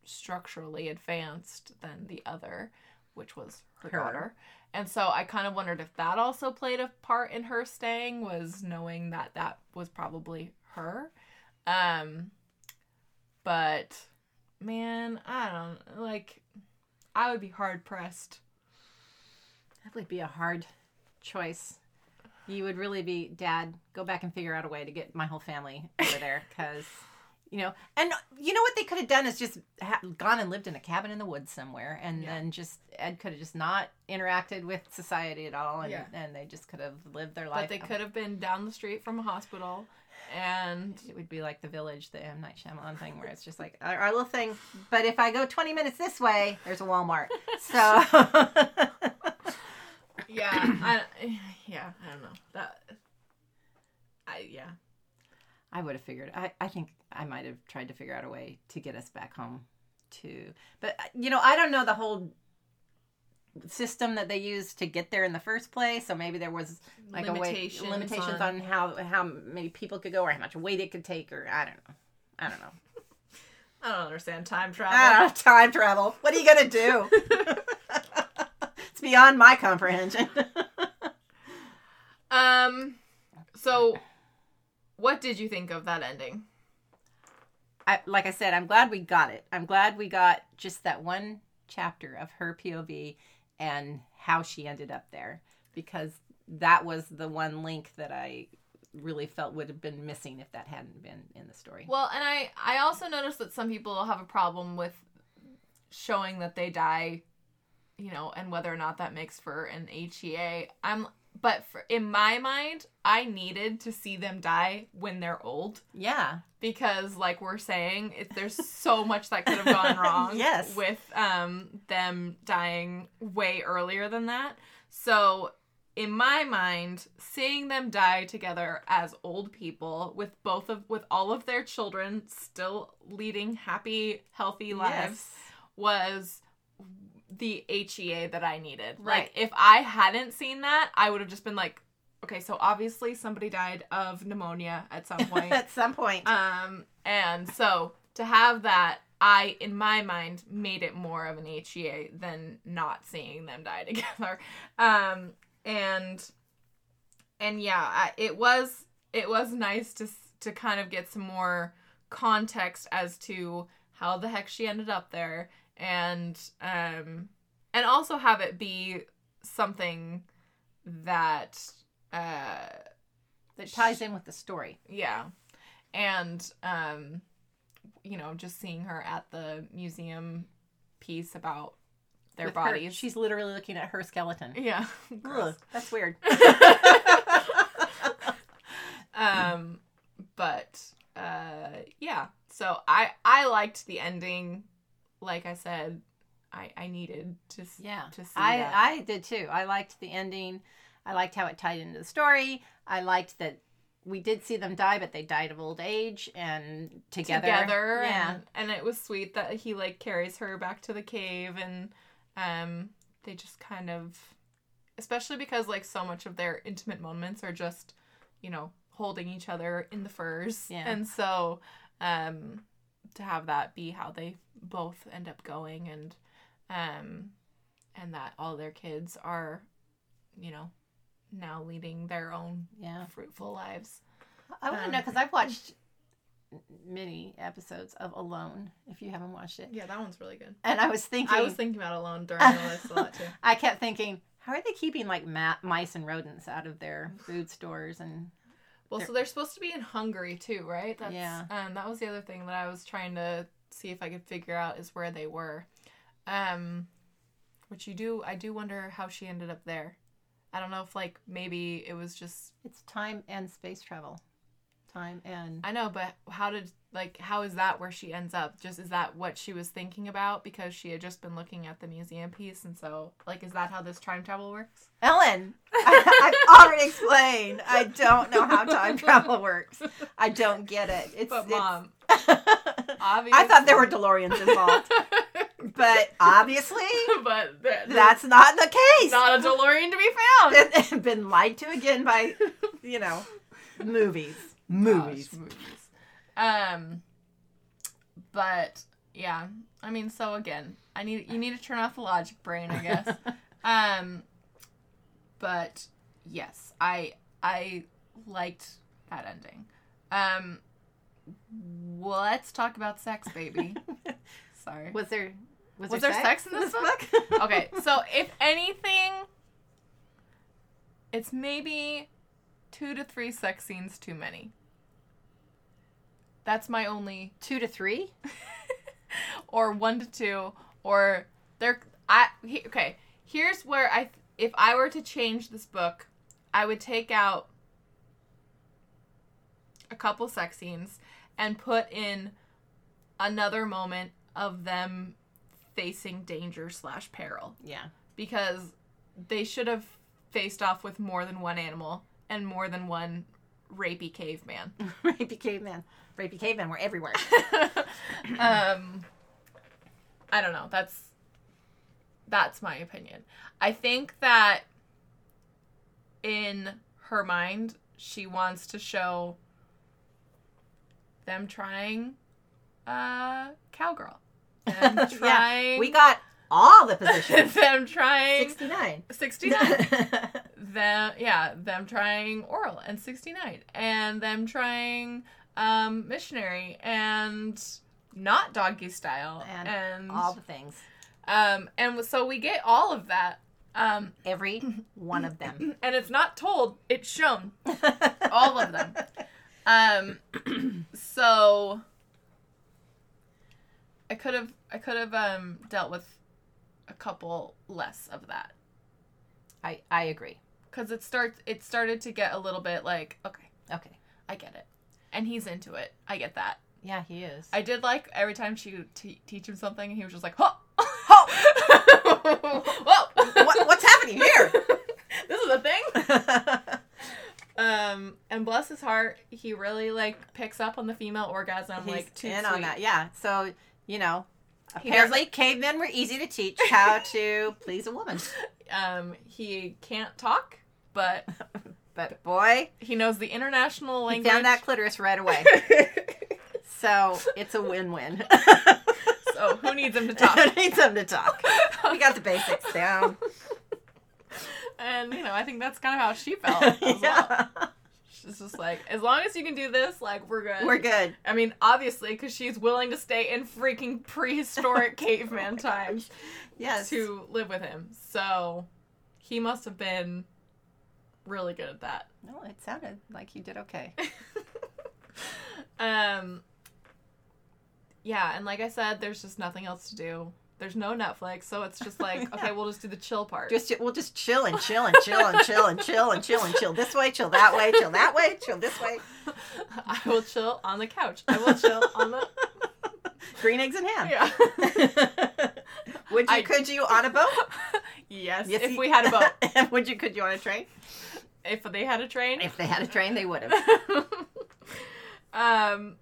structurally advanced than the other, which was her, her. daughter. And so I kind of wondered if that also played a part in her staying, was knowing that that was probably her. Um, but, man, I don't, like... I would be hard-pressed. That would be a hard choice. You would really be, Dad, go back and figure out a way to get my whole family over there, because You know, and you know what they could have done is just ha- gone and lived in a cabin in the woods somewhere, and yeah. then just Ed could have just not interacted with society at all, and, yeah. and they just could have lived their life. But they could have been down the street from a hospital, and it would be like The Village, the M. Night Shyamalan thing, where it's just like our, our little thing. But if I go twenty minutes this way, there's a Walmart. So yeah, I, yeah, I don't know that. I yeah. I would have figured, I, I think I might have tried to figure out a way to get us back home too. But, you know, I don't know the whole system that they used to get there in the first place. So maybe there was like limitations a way, limitations on, on how, how many people could go or how much weight it could take, or I don't know. I don't know. I don't understand time travel. I don't know, time travel. What are you going to do? It's beyond my comprehension. um, so... What did you think of that ending? I, like I said, I'm glad we got it. I'm glad we got just that one chapter of her P O V and how she ended up there, because that was the one link that I really felt would have been missing if that hadn't been in the story. Well, and I, I also noticed that some people have a problem with showing that they die, you know, and whether or not that makes for an H E A. I'm... But for, in my mind, I needed to see them die when they're old. Yeah. Because, like we're saying, it, there's so much that could have gone wrong yes. with um, them dying way earlier than that. So, in my mind, seeing them die together as old people with both of with all of their children still leading happy, healthy lives yes. was... the H E A that I needed. Right. Like, if I hadn't seen that, I would have just been like, okay, so obviously somebody died of pneumonia at some point. At some point. Um, and so to have that, I, in my mind, made it more of an H E A than not seeing them die together. Um, and, and yeah, I, it was, it was nice to, to kind of get some more context as to how the heck she ended up there. And, um, and also have it be something that, uh... that ties in with the story. Yeah. And, um, you know, just seeing her at the museum piece about their with bodies. Her, she's literally looking at her skeleton. Yeah. Ugh, that's weird. um, but, uh, yeah. So I, I liked the ending. Like I said, I, I needed to, yeah. to see I, that. I did too. I liked the ending. I liked how it tied into the story. I liked that we did see them die, but they died of old age and together. Together. Yeah. And, and it was sweet that he like carries her back to the cave, and um, they just kind of, especially because like so much of their intimate moments are just, you know, holding each other in the furs. Yeah. And so, um, to have that be how they both end up going, and um and that all their kids are, you know, now leading their own yeah. fruitful lives. I want to um, know, because I've watched many episodes of Alone, if you haven't watched it. Yeah, that one's really good. And I was thinking... I was thinking about Alone during the list a lot, too. I kept thinking, how are they keeping, like, mat- mice and rodents out of their food stores and... Well, they're... so they're supposed to be in Hungary, too, right? That's, yeah. Um, that was the other thing that I was trying to see if I could figure out, is where they were. Um, which you do, I do wonder how she ended up there. I don't know if, like, maybe it was just... It's time and space travel. Time and... I know, but how did, like, how is that where she ends up? Just, is that what she was thinking about? Because she had just been looking at the museum piece, and so, like, is that how this time travel works? Ellen! I, I've already explained. I don't know how time travel works. I don't get it. It's, but, Mom, it's... obviously... I thought there were DeLoreans involved. But, obviously, but the, the, that's not the case. Not a DeLorean to be found. Been, been lied to again by, you know, movies. Movies. Gosh, movies. Um, but, yeah. I mean, so, again, I need you need to turn off the logic brain, I guess. um, but, yes, I I liked that ending. Um, well, let's talk about sex, baby. Sorry. Was there was, was there, there sex? sex in this book? Okay, so if anything, it's maybe two to three sex scenes too many. That's my only two to three, or one to two, or there. I he, okay. Here's where I, if I were to change this book, I would take out a couple sex scenes and put in another moment of them facing danger slash peril. Yeah. Because they should have faced off with more than one animal and more than one rapey caveman. Rapey caveman. Rapey cavemen were everywhere. um, I don't know. That's that's my opinion. I think that in her mind, she wants to show them trying uh, cowgirl. Them trying... Yeah, we got all the positions. Them trying... sixty-nine. sixty-nine. Them, yeah, them trying oral and sixty-nine. And them trying um, missionary and not doggy style. And, and all the things. Um, and so we get all of that. Um, Every one of them. And it's not told, it's shown. All of them. Um, so I could have, I could have, um, dealt with a couple less of that. I, I agree. Cause it starts, it started to get a little bit like, okay, okay, I get it. And he's into it. I get that. Yeah, he is. I did like every time she t- teach him something and he was just like, huh, oh, whoa, what, what's happening here? This is a thing. Um, and bless his heart, he really like picks up on the female orgasm. He's like too in sweet. On that, yeah. So you know, apparently cavemen were easy to teach how to please a woman. Um, he can't talk, but but boy, he knows the international language. He found that clitoris right away. So it's a win-win. So who needs him to talk? Who needs him to talk? We got the basics down. And, you know, I think that's kind of how she felt as yeah. well. She's just like, as long as you can do this, like, we're good. We're good. I mean, obviously, because she's willing to stay in freaking prehistoric caveman oh times yes. to live with him. So he must have been really good at that. No, it sounded like he did okay. um, yeah, and like I said, there's just nothing else to do. There's no Netflix, so it's just like, okay, we'll just do the chill part. Just We'll just chill and chill and chill and chill and chill and chill and chill this way, chill that way, chill that way, chill this way. I will chill on the couch. I will chill on the... Green eggs and ham. Yeah. Would you, I... could you on a boat? Yes, yes if he... we had a boat. Would you, could you on a train? If they had a train? If they had a train, they would have. um,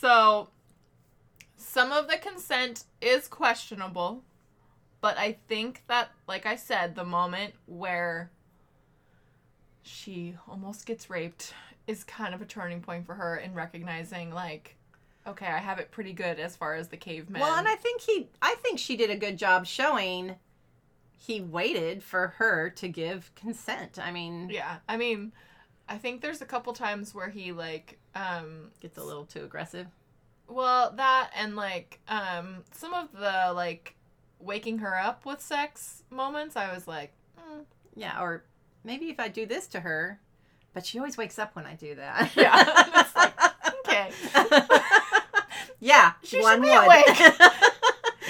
so... Some of the consent is questionable, but I think that, like I said, the moment where she almost gets raped is kind of a turning point for her in recognizing, like, okay, I have it pretty good as far as the cavemen. Well, and I think he, I think she did a good job showing he waited for her to give consent. I mean... Yeah, I mean, I think there's a couple times where he, like... um, gets a little too aggressive. Well, that and, like, um, some of the, like, waking her up with sex moments, I was like, mm. Yeah, or maybe if I do this to her, but she always wakes up when I do that. Yeah. It's like, okay. Yeah, she one should be would. Awake.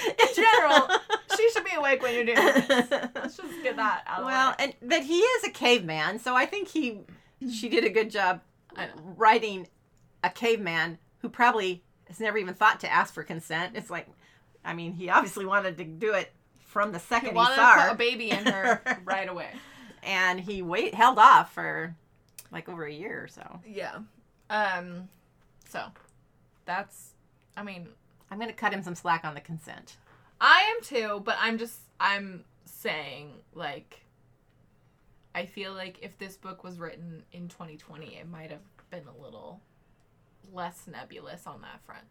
In general, she should be awake when you're doing this. Let's just get that out well, of the way. Well, and but he is a caveman, so I think he, she did a good job writing a caveman who probably... It's never even thought to ask for consent. It's like, I mean, he obviously wanted to do it from the second he, he saw her. He wanted to put a baby in her right away. And he wait held off for like over a year or so. Yeah. Um. So that's, I mean. I'm going to cut him some slack on the consent. I am too, but I'm just, I'm saying like, I feel like if this book was written in twenty twenty, it might have been a little... less nebulous on that front.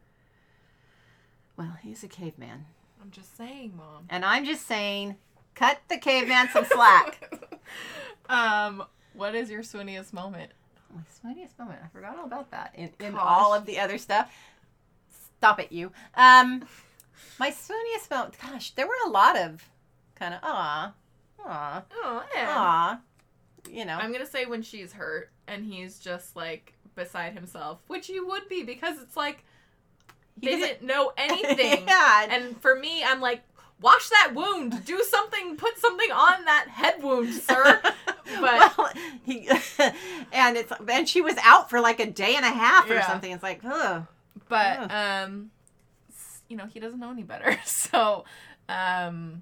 Well, he's a caveman. I'm just saying, Mom. And I'm just saying, cut the caveman some slack. um, what is your swinniest moment? My swinniest moment. I forgot all about that. In, in all of the other stuff. Stop it, you. Um, my swinniest moment. Gosh, there were a lot of kind of aw, aw, aw, yeah. aw. You know. I'm gonna say when she's hurt and he's just like. beside himself, which you would be, because it's like he they didn't know anything. Yeah. And for me, I'm like, wash that wound. Do something. Put something on that head wound, sir. But well, he and it's and she was out for like a day and a half or yeah. something. It's like, ugh. But ugh. um, you know, he doesn't know any better. So, um,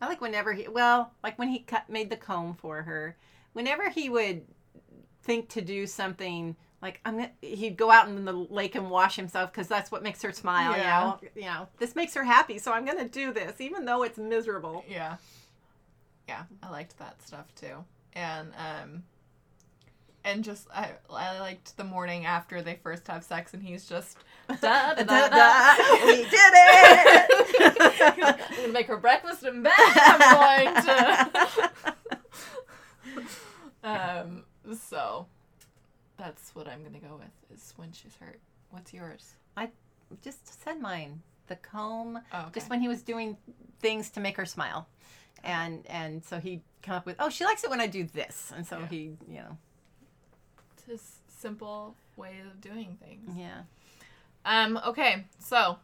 I like whenever he well, like when he cut made the comb for her. Whenever he would think to do something. Like, I'm gonna, he'd go out in the lake and wash himself because that's what makes her smile, yeah. you know? You know, this makes her happy, so I'm going to do this, even though it's miserable. Yeah. Yeah, I liked that stuff, too. And, um, and just, I I liked the morning after they first have sex, and he's just, da-da-da-da, we did it! He's like, I'm going to make her breakfast in bed, I'm going to... um, so... That's what I'm going to go with, is when she's hurt. What's yours? I just said mine. The comb. Oh, okay. Just when he was doing things to make her smile. And and so he come up with, oh, she likes it when I do this. And so yeah. he, you know. It's his simple way of doing things. Yeah. Um. Okay, so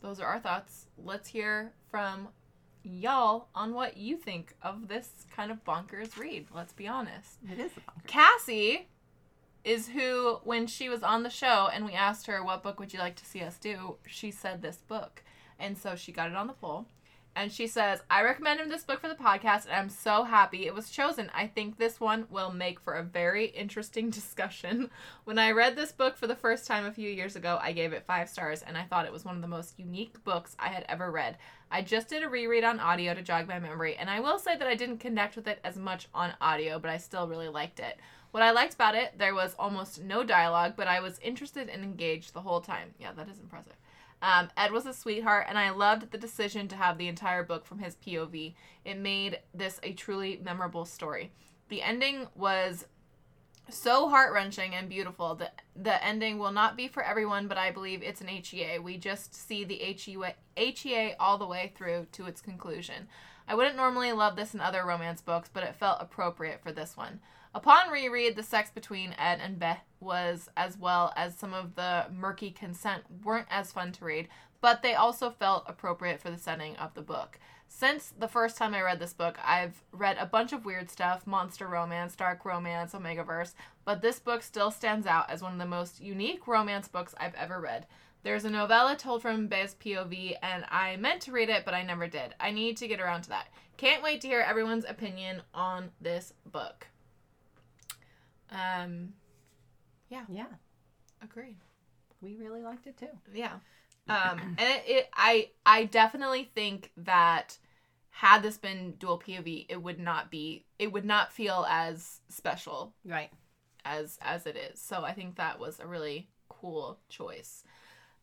those are our thoughts. Let's hear from y'all on what you think of this kind of bonkers read. Let's be honest. It is bonkers. Cassie... is who, when she was on the show and we asked her, what book would you like to see us do? She said this book. And so she got it on the poll. And she says, I recommended this book for the podcast, and I'm so happy it was chosen. I think this one will make for a very interesting discussion. When I read this book for the first time a few years ago, I gave it five stars, and I thought it was one of the most unique books I had ever read. I just did a reread on audio to jog my memory, and I will say that I didn't connect with it as much on audio, but I still really liked it. What I liked about it, there was almost no dialogue, but I was interested and engaged the whole time. Yeah, that is impressive. Um, Ed was a sweetheart, and I loved the decision to have the entire book from his P O V. It made this a truly memorable story. The ending was so heart-wrenching and beautiful. The, the ending will not be for everyone, but I believe it's an H E A. We just see the H E A all the way through to its conclusion. I wouldn't normally love this in other romance books, but it felt appropriate for this one. Upon reread, the sex between Ed and Beth was, as well as some of the murky consent, weren't as fun to read, but they also felt appropriate for the setting of the book. Since the first time I read this book, I've read a bunch of weird stuff, monster romance, dark romance, Omegaverse, but this book still stands out as one of the most unique romance books I've ever read. There's a novella told from Beth's P O V, and I meant to read it, but I never did. I need to get around to that. Can't wait to hear everyone's opinion on this book. Um, yeah. Yeah. Agreed. We really liked it too. Yeah. Um, and it, it, I, I definitely think that had this been dual P O V, it would not be, it would not feel as special. Right. As, as it is. So I think that was a really cool choice.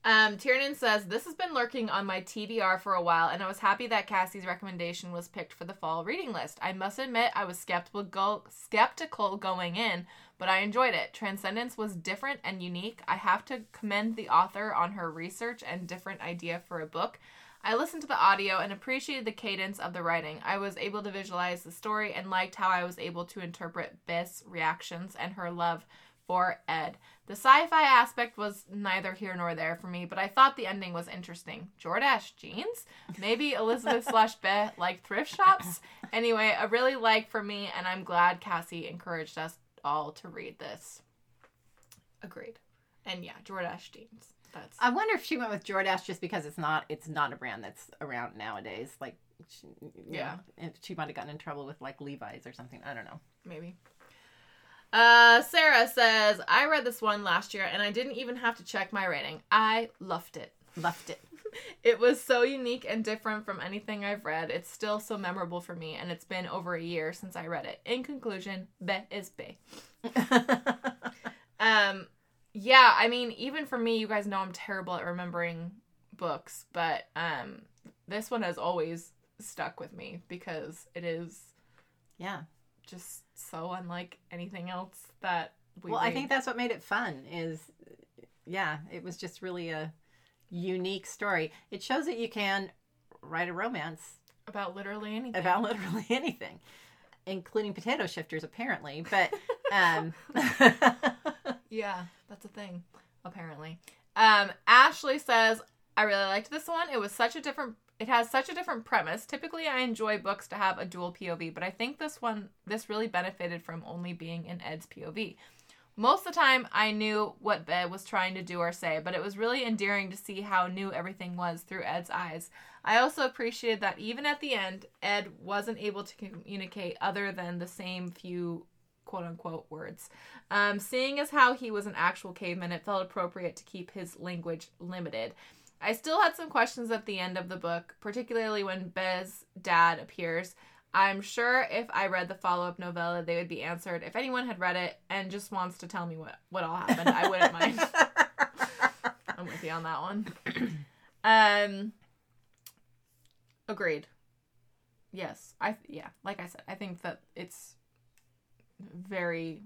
Um, Tiernan says, this has been lurking on my T B R for a while, and I was happy that Cassie's recommendation was picked for the fall reading list. I must admit, I was skeptical, go- skeptical going in, but I enjoyed it. Transcendence was different and unique. I have to commend the author on her research and different idea for a book. I listened to the audio and appreciated the cadence of the writing. I was able to visualize the story and liked how I was able to interpret Beth's reactions and her love for Ed. The sci-fi aspect was neither here nor there for me, but I thought the ending was interesting. Jordache jeans? Maybe Elizabeth slash Beth like thrift shops? Anyway, a really like for me, and I'm glad Cassie encouraged us all to read this. Agreed. And yeah, Jordache jeans. That's. I wonder if she went with Jordache just because it's not it's not a brand that's around nowadays. Like, she, yeah, know, she might have gotten in trouble with like Levi's or something. I don't know. Maybe. Uh, Sarah says, I read this one last year and I didn't even have to check my rating. I loved it. Loved it. It was so unique and different from anything I've read. It's still so memorable for me, and it's been over a year since I read it. In conclusion, B is B. um, yeah, I mean, even for me, you guys know I'm terrible at remembering books, but, um, this one has always stuck with me because it is... Yeah. Just so unlike anything else that we Well, read. I think that's what made it fun is, yeah, it was just really a unique story. It shows that you can write a romance. About literally anything. About literally anything. Including potato shifters, apparently. But, um... Yeah, that's a thing, apparently. Um, Ashley says, I really liked this one. It was such a different, it has such a different premise. Typically, I enjoy books to have a dual P O V, but I think this one, this really benefited from only being in Ed's P O V. Most of the time, I knew what Ed was trying to do or say, but it was really endearing to see how new everything was through Ed's eyes. I also appreciated that even at the end, Ed wasn't able to communicate other than the same few quote-unquote words. Um, seeing as how he was an actual caveman, it felt appropriate to keep his language limited. I still had some questions at the end of the book, particularly when Bez's dad appears. I'm sure if I read the follow-up novella, they would be answered. If anyone had read it and just wants to tell me what, what all happened, I wouldn't mind. I'm with you on that one. um, agreed. Yes. I Yeah, like I said, I think that it's very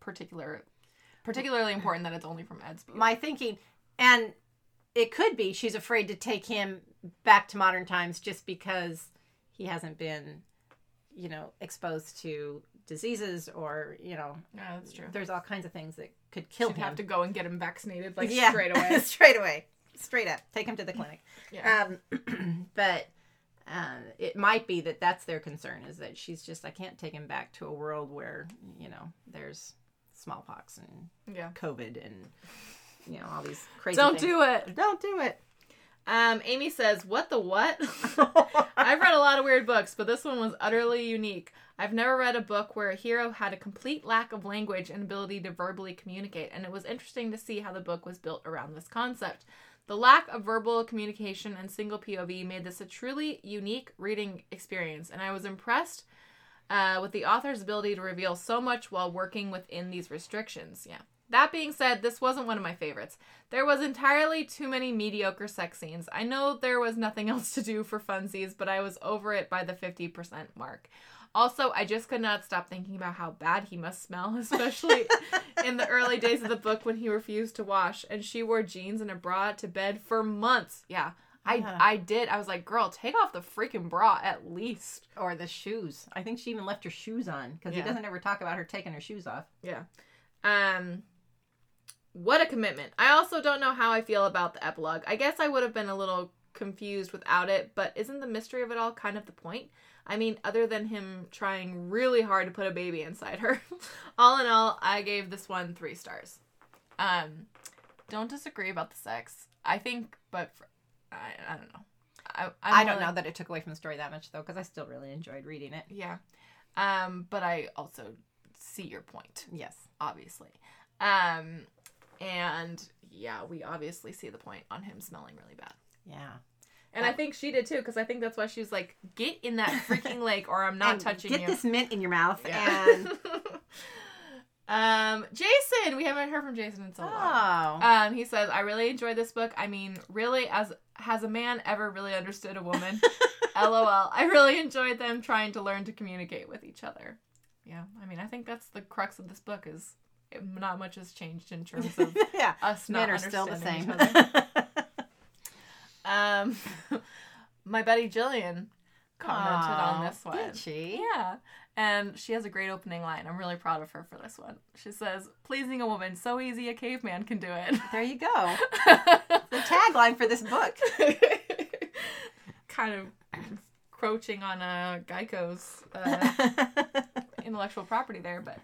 particular, particularly important that it's only from Ed's view. My thinking, and it could be she's afraid to take him back to modern times just because he hasn't been, you know, exposed to diseases or, you know. Yeah, that's true. There's all kinds of things that could kill She'd him. She'd have to go and get him vaccinated, like, yeah. straight away. straight away. Straight up. Take him to the clinic. Yeah. Um, but uh, it might be that that's their concern, is that she's just, I can't take him back to a world where, you know, there's smallpox and yeah. COVID and, you know, all these crazy Don't things. Don't do it. Don't do it. Um, Amy says, what the what? I've read a lot of weird books, but this one was utterly unique. I've never read a book where a hero had a complete lack of language and ability to verbally communicate, and it was interesting to see how the book was built around this concept. The lack of verbal communication and single P O V made this a truly unique reading experience, and I was impressed uh, with the author's ability to reveal so much while working within these restrictions. Yeah. That being said, this wasn't one of my favorites. There was entirely too many mediocre sex scenes. I know there was nothing else to do for funsies, but I was over it by the fifty percent mark. Also, I just could not stop thinking about how bad he must smell, especially in the early days of the book when he refused to wash, and she wore jeans and a bra to bed for months. Yeah, I, yeah. I did. I was like, girl, take off the freaking bra at least. Or the shoes. I think she even left her shoes on, because yeah. he doesn't ever talk about her taking her shoes off. Yeah. Um... What a commitment. I also don't know how I feel about the epilogue. I guess I would have been a little confused without it, but isn't the mystery of it all kind of the point? I mean, other than him trying really hard to put a baby inside her. All in all, I gave this one three stars. Um, don't disagree about the sex. I think, but for, I, I don't know. I, I don't really... know that it took away from the story that much, though, because I still really enjoyed reading it. Yeah. Um, but I also see your point. Yes. Obviously. Um... And, yeah, we obviously see the point on him smelling really bad. Yeah. And that, I think she did, too, because I think that's why she was like, get in that freaking lake or I'm not touching get you. Get this mint in your mouth. Yeah. And um, Jason. We haven't heard from Jason in so oh. long. Um, he says, I really enjoyed this book. I mean, really, as has a man ever really understood a woman? LOL. I really enjoyed them trying to learn to communicate with each other. Yeah. I mean, I think that's the crux of this book is... Not much has changed in terms of yeah. us not Men are understanding still the same. Each other. um, my buddy Jillian commented Aww, on this one. Did she? Yeah. And she has a great opening line. I'm really proud of her for this one. She says, pleasing a woman, so easy a caveman can do it. There you go. The tagline for this book. Kind of encroaching on uh, Geico's uh, intellectual property there, but...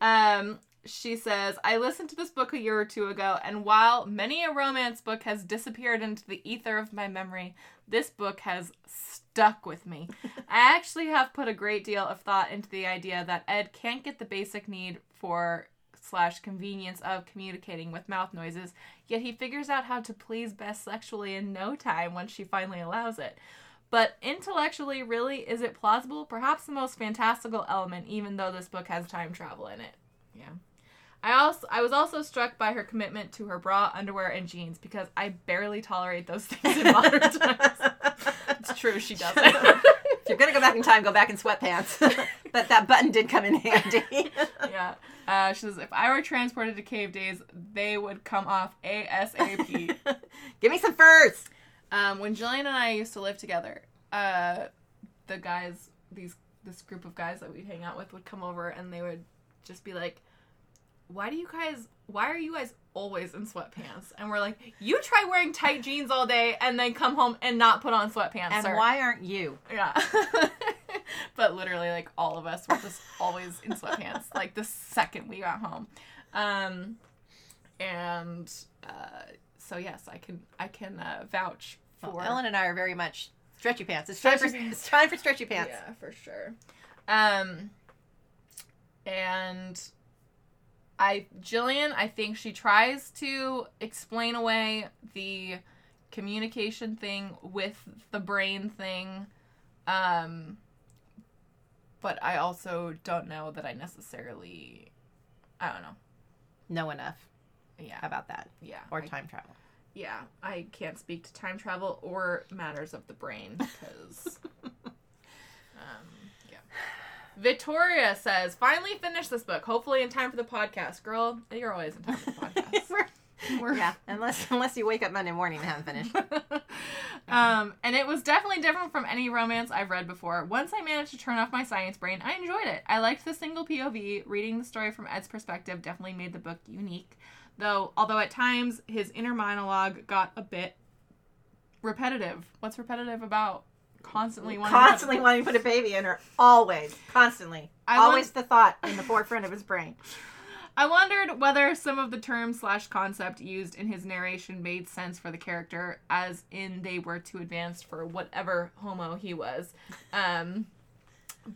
Um, She says, I listened to this book a year or two ago, and while many a romance book has disappeared into the ether of my memory, this book has stuck with me. I actually have put a great deal of thought into the idea that Ed can't get the basic need for slash convenience of communicating with mouth noises, yet he figures out how to please Bess sexually in no time once she finally allows it. But intellectually, really, is it plausible? Perhaps the most fantastical element, even though this book has time travel in it. Yeah. I also I was also struck by her commitment to her bra, underwear, and jeans because I barely tolerate those things in modern times. It's true, she doesn't. If you're going to go back in time, go back in sweatpants. But that button did come in handy. Yeah. Uh, she says, if I were transported to cave days, they would come off ASAP. Give me some furs! Um, when Jillian and I used to live together, uh, the guys, these this group of guys that we'd hang out with would come over and they would just be like, why do you guys, why are you guys always in sweatpants? And we're like, you try wearing tight jeans all day and then come home and not put on sweatpants. And sir. Why aren't you? Yeah. But literally, like, all of us were just always in sweatpants, like, the second we got home. Um, and, uh, so yes, I can, I can, uh, vouch for... Well, Ellen and I are very much stretchy pants. It's stretchy time for, pants. It's time for stretchy pants. Yeah, for sure. Um, and I, Jillian, I think she tries to explain away the communication thing with the brain thing, um... But I also don't know that I necessarily, I don't know. Know enough. Yeah. About that. Yeah. Or I, time travel. Yeah. I can't speak to time travel or matters of the brain because, um, yeah. Victoria says, finally finished this book. Hopefully in time for the podcast. Girl, you're always in time for the podcast. we're, we're, yeah. Unless, unless you wake up Monday morning and haven't finished. Um, and it was definitely different from any romance I've read before. Once I managed to turn off my science brain, I enjoyed it. I liked the single P O V. Reading the story from Ed's perspective definitely made the book unique. Though, although at times, his inner monologue got a bit repetitive. What's repetitive about constantly wanting constantly to... wanting to put a baby in her? Always. Constantly. I always want... the thought in the forefront of his brain. I wondered whether some of the terms slash concept used in his narration made sense for the character, as in they were too advanced for whatever homo he was. Um,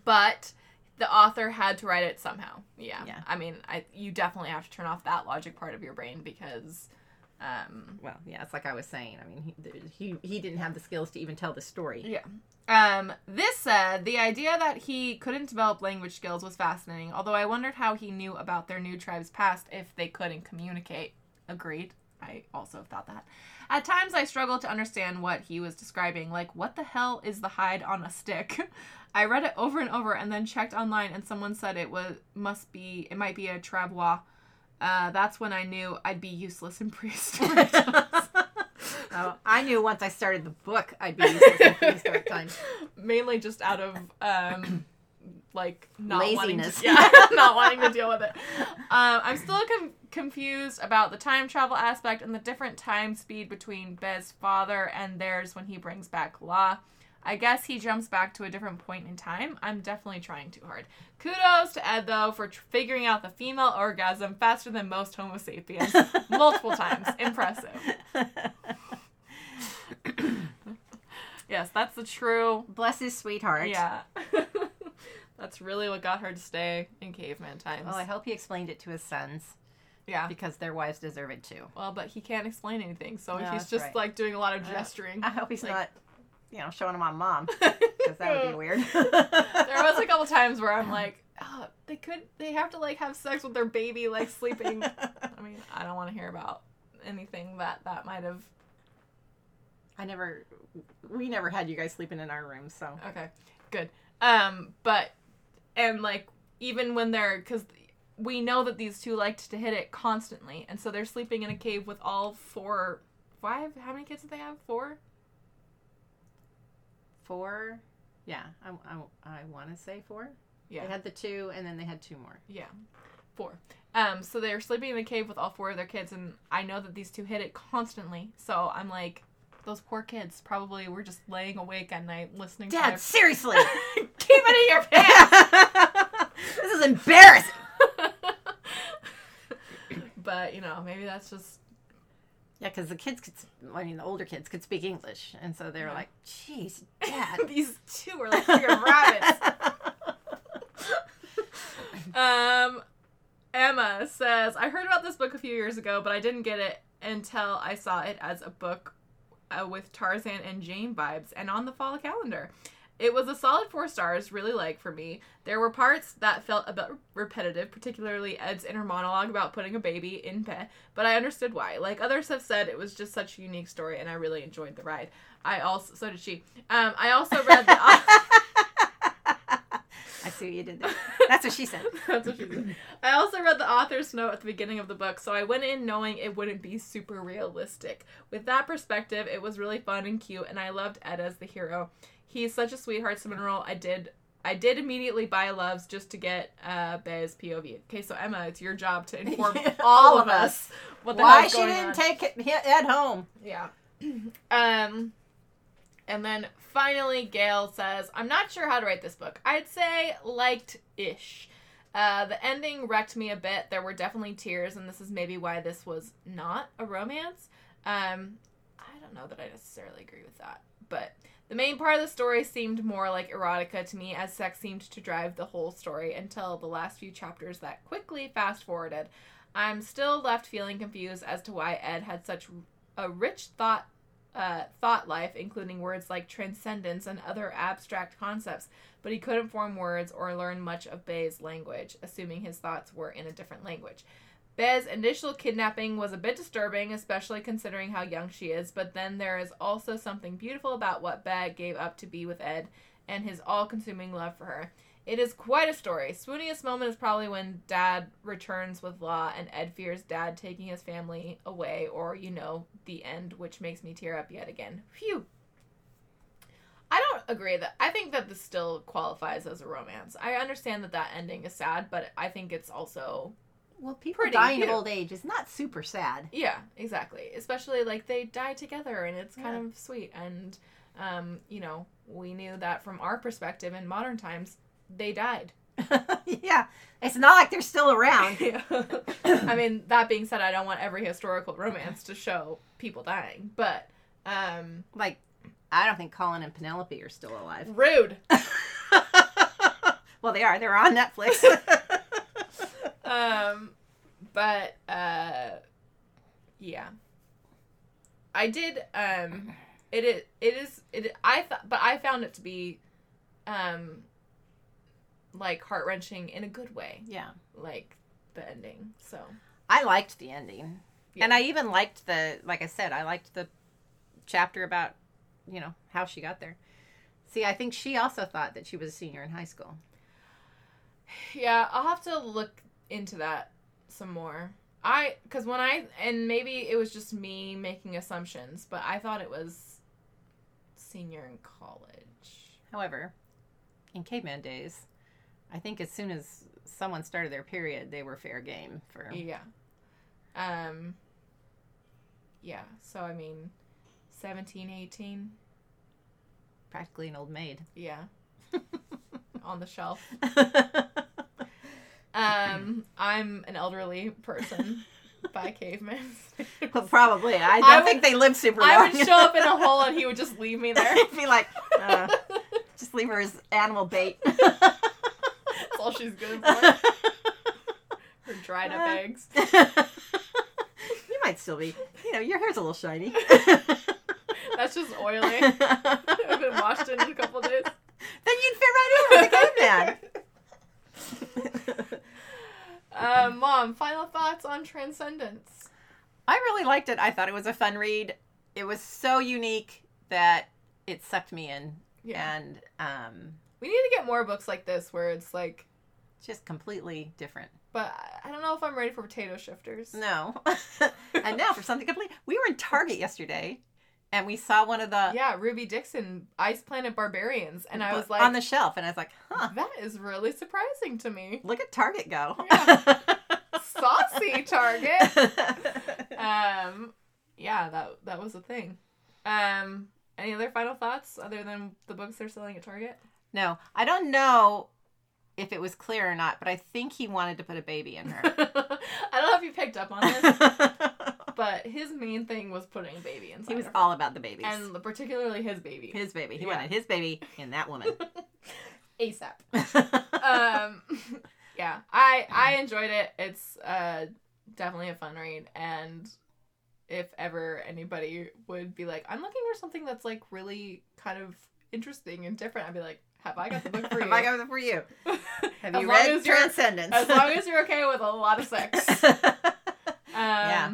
but the author had to write it somehow. Yeah. yeah. I mean, I, you definitely have to turn off that logic part of your brain because... Um, well, yeah, it's like I was saying. I mean, he, he he didn't have the skills to even tell the story. Yeah. Um, this said, the idea that he couldn't develop language skills was fascinating, although I wondered how he knew about their new tribe's past if they couldn't communicate. Agreed. I also thought that. At times, I struggled to understand what he was describing, like, what the hell is the hide on a stick? I read it over and over and then checked online, and someone said it was must be, it might be a travois. Uh, that's when I knew I'd be useless in prehistoric times. Oh, I knew once I started the book I'd be useless in prehistoric times. Mainly just out of, um, like, not laziness. Wanting to, yeah, not wanting to deal with it. Um, I'm still com- confused about the time travel aspect and the different time speed between Bez's father and theirs when he brings back La. I guess he jumps back to a different point in time. I'm definitely trying too hard. Kudos to Ed, though, for tr- figuring out the female orgasm faster than most Homo sapiens. Multiple times. Impressive. Yes, that's the true... Bless his sweetheart. Yeah. That's really what got her to stay in caveman times. Well, I hope he explained it to his sons. Yeah. Because their wives deserve it, too. Well, but he can't explain anything, so no, he's just, right. like, doing a lot of gesturing. I hope he's like, not... You know, showing them on mom, because that would be weird. There was a couple times where I'm like, oh, they could, they have to, like, have sex with their baby, like, sleeping. I mean, I don't want to hear about anything that that might have. I never, we never had you guys sleeping in our room, so. Okay, good. Um, but, and, like, even when they're, because we know that these two liked to hit it constantly, and so they're sleeping in a cave with all four, five, how many kids did they have? Four? Four, yeah, I, I, I want to say four. Yeah. They had the two, and then they had two more. Yeah, four. Um, so they're sleeping in the cave with all four of their kids, and I know that these two hit it constantly, so I'm like, those poor kids probably were just laying awake at night listening Dad, to Dad, their... seriously! Keep it in your pants! This is embarrassing! But, you know, maybe that's just... Yeah, because the kids could, I mean, the older kids could speak English. And so they were yeah. like, jeez, Dad. These two are like freaking rabbits. um, Emma says, I heard about this book a few years ago, but I didn't get it until I saw it as a book uh, with Tarzan and Jane vibes and on the fall calendar. It was a solid four stars, really like for me. There were parts that felt a bit repetitive, particularly Ed's inner monologue about putting a baby in bed, but I understood why. Like others have said, it was just such a unique story, and I really enjoyed the ride. I also, so did she. Um, I also read the... I see what you did there. That's what she said. That's what she said. I also read the author's note at the beginning of the book, so I went in knowing it wouldn't be super realistic. With that perspective, it was really fun and cute, and I loved Ed as the hero. He's such a sweetheart, so in a role I did I did immediately buy Loves just to get uh, Bea's P O V. Okay, so Emma, it's your job to inform all, all of us what the why she didn't on. Take it at home. Yeah. Um, and then finally, Gail says, "I'm not sure how to write this book. I'd say liked-ish. Uh, the ending wrecked me a bit. There were definitely tears, and this is maybe why this was not a romance. Um, I don't know that I necessarily agree with that, but." The main part of the story seemed more like erotica to me, as sex seemed to drive the whole story until the last few chapters that quickly fast-forwarded. I'm still left feeling confused as to why Ed had such a rich thought uh, thought life, including words like transcendence and other abstract concepts, but he couldn't form words or learn much of Bea's language, assuming his thoughts were in a different language. Bea's initial kidnapping was a bit disturbing, especially considering how young she is, but then there is also something beautiful about what Bea gave up to be with Ed and his all-consuming love for her. It is quite a story. Swooniest moment is probably when Dad returns with Law and Ed fears Dad taking his family away or, you know, the end, which makes me tear up yet again. Phew. I don't agree that... I think that this still qualifies as a romance. I understand that that ending is sad, but I think it's also... Well, people Pretty dying cute. Of old age is not super sad. Yeah, exactly. Especially, like, they die together, and it's kind yeah. of sweet. And, um, you know, we knew that from our perspective in modern times, they died. Yeah. It's not like they're still around. Yeah. I mean, that being said, I don't want every historical romance to show people dying. But, um... Like, I don't think Colin and Penelope are still alive. Rude! Well, they are. They're on Netflix. Um, but, uh, yeah, I did, um, it is, it is, it, I thought, but I found it to be, um, like heart-wrenching in a good way. Yeah. Like the ending. So I liked the ending yeah. and I even liked the, like I said, I liked the chapter about, you know, how she got there. See, I think she also thought that she was a senior in high school. Yeah. I'll have to look into that some more. I, because when I, and maybe it was just me making assumptions, but I thought it was senior in college. However, in caveman days, I think as soon as someone started their period, they were fair game for... Yeah. Um, yeah, so I mean, seventeen, eighteen. Practically an old maid. Yeah. On the shelf. Um, I'm an elderly person by cavemen. Well, probably. I don't I would, think they live super long. I would show up in a hole and he would just leave me there. He'd be like, uh, just leave her as animal bait. That's all she's good for. Her dried up uh, eggs. You might still be, you know, your hair's a little shiny. That's just oily. I've been washed in a couple days. Then you'd fit right in with the caveman. Uh, Mom, final thoughts on Transcendence. I really liked it. I thought it was a fun read. It was so unique that it sucked me in. Yeah. And um, we need to get more books like this where it's like just completely different. But I don't know if I'm ready for potato shifters. No. And now for something completely. We were in Target yesterday, and we saw one of the yeah Ruby Dixon Ice Planet Barbarians, and I was like on the shelf, and I was like, huh, that is really surprising to me. Look at Target go, yeah. Saucy Target. um, yeah, that that was a thing. Um, any other final thoughts other than the books they're selling at Target? No, I don't know if it was clear or not, but I think he wanted to put a baby in her. I don't know if you picked up on this. But his main thing was putting a baby inside. He was her. All about the babies. And particularly his baby. His baby. He yeah. wanted his baby in that woman. ASAP. um, yeah. I I enjoyed it. It's uh, definitely a fun read. And if ever anybody would be like, I'm looking for something that's like really kind of interesting and different, I'd be like, have I got the book for you? Have I got the book for you? Have you read Transcendence? As long as you're okay with a lot of sex. Um, yeah.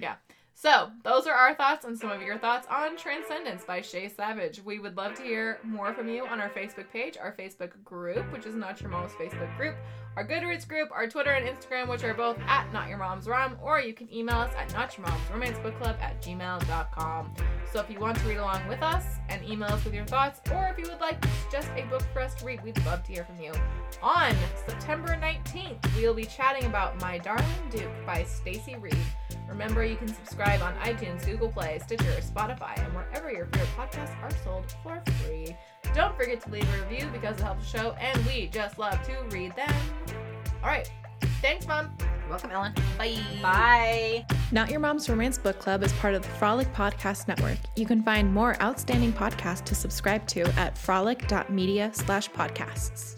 Yeah. So, those are our thoughts and some of your thoughts on Transcendence by Shay Savage. We would love to hear more from you on our Facebook page, our Facebook group, which is Not Your Mom's Facebook group, our Goodreads group, our Twitter and Instagram, which are both at Not Your Mom's Rom, or you can email us at notyourromsromancebookclub at gmail dot com. So if you want to read along with us and email us with your thoughts, or if you would like just a book for us to read, we'd love to hear from you. On September nineteenth, we'll be chatting about My Darling Duke by Stacey Reed. Remember, you can subscribe on iTunes, Google Play, Stitcher, Spotify, and wherever your favorite podcasts are sold for free. Don't forget to leave a review because it helps the show, and we just love to read them. All right. Thanks, Mom. You're welcome, Ellen. Bye. Bye. Not Your Mom's Romance Book Club is part of the Frolic Podcast Network. You can find more outstanding podcasts to subscribe to at frolic dot media slash podcasts.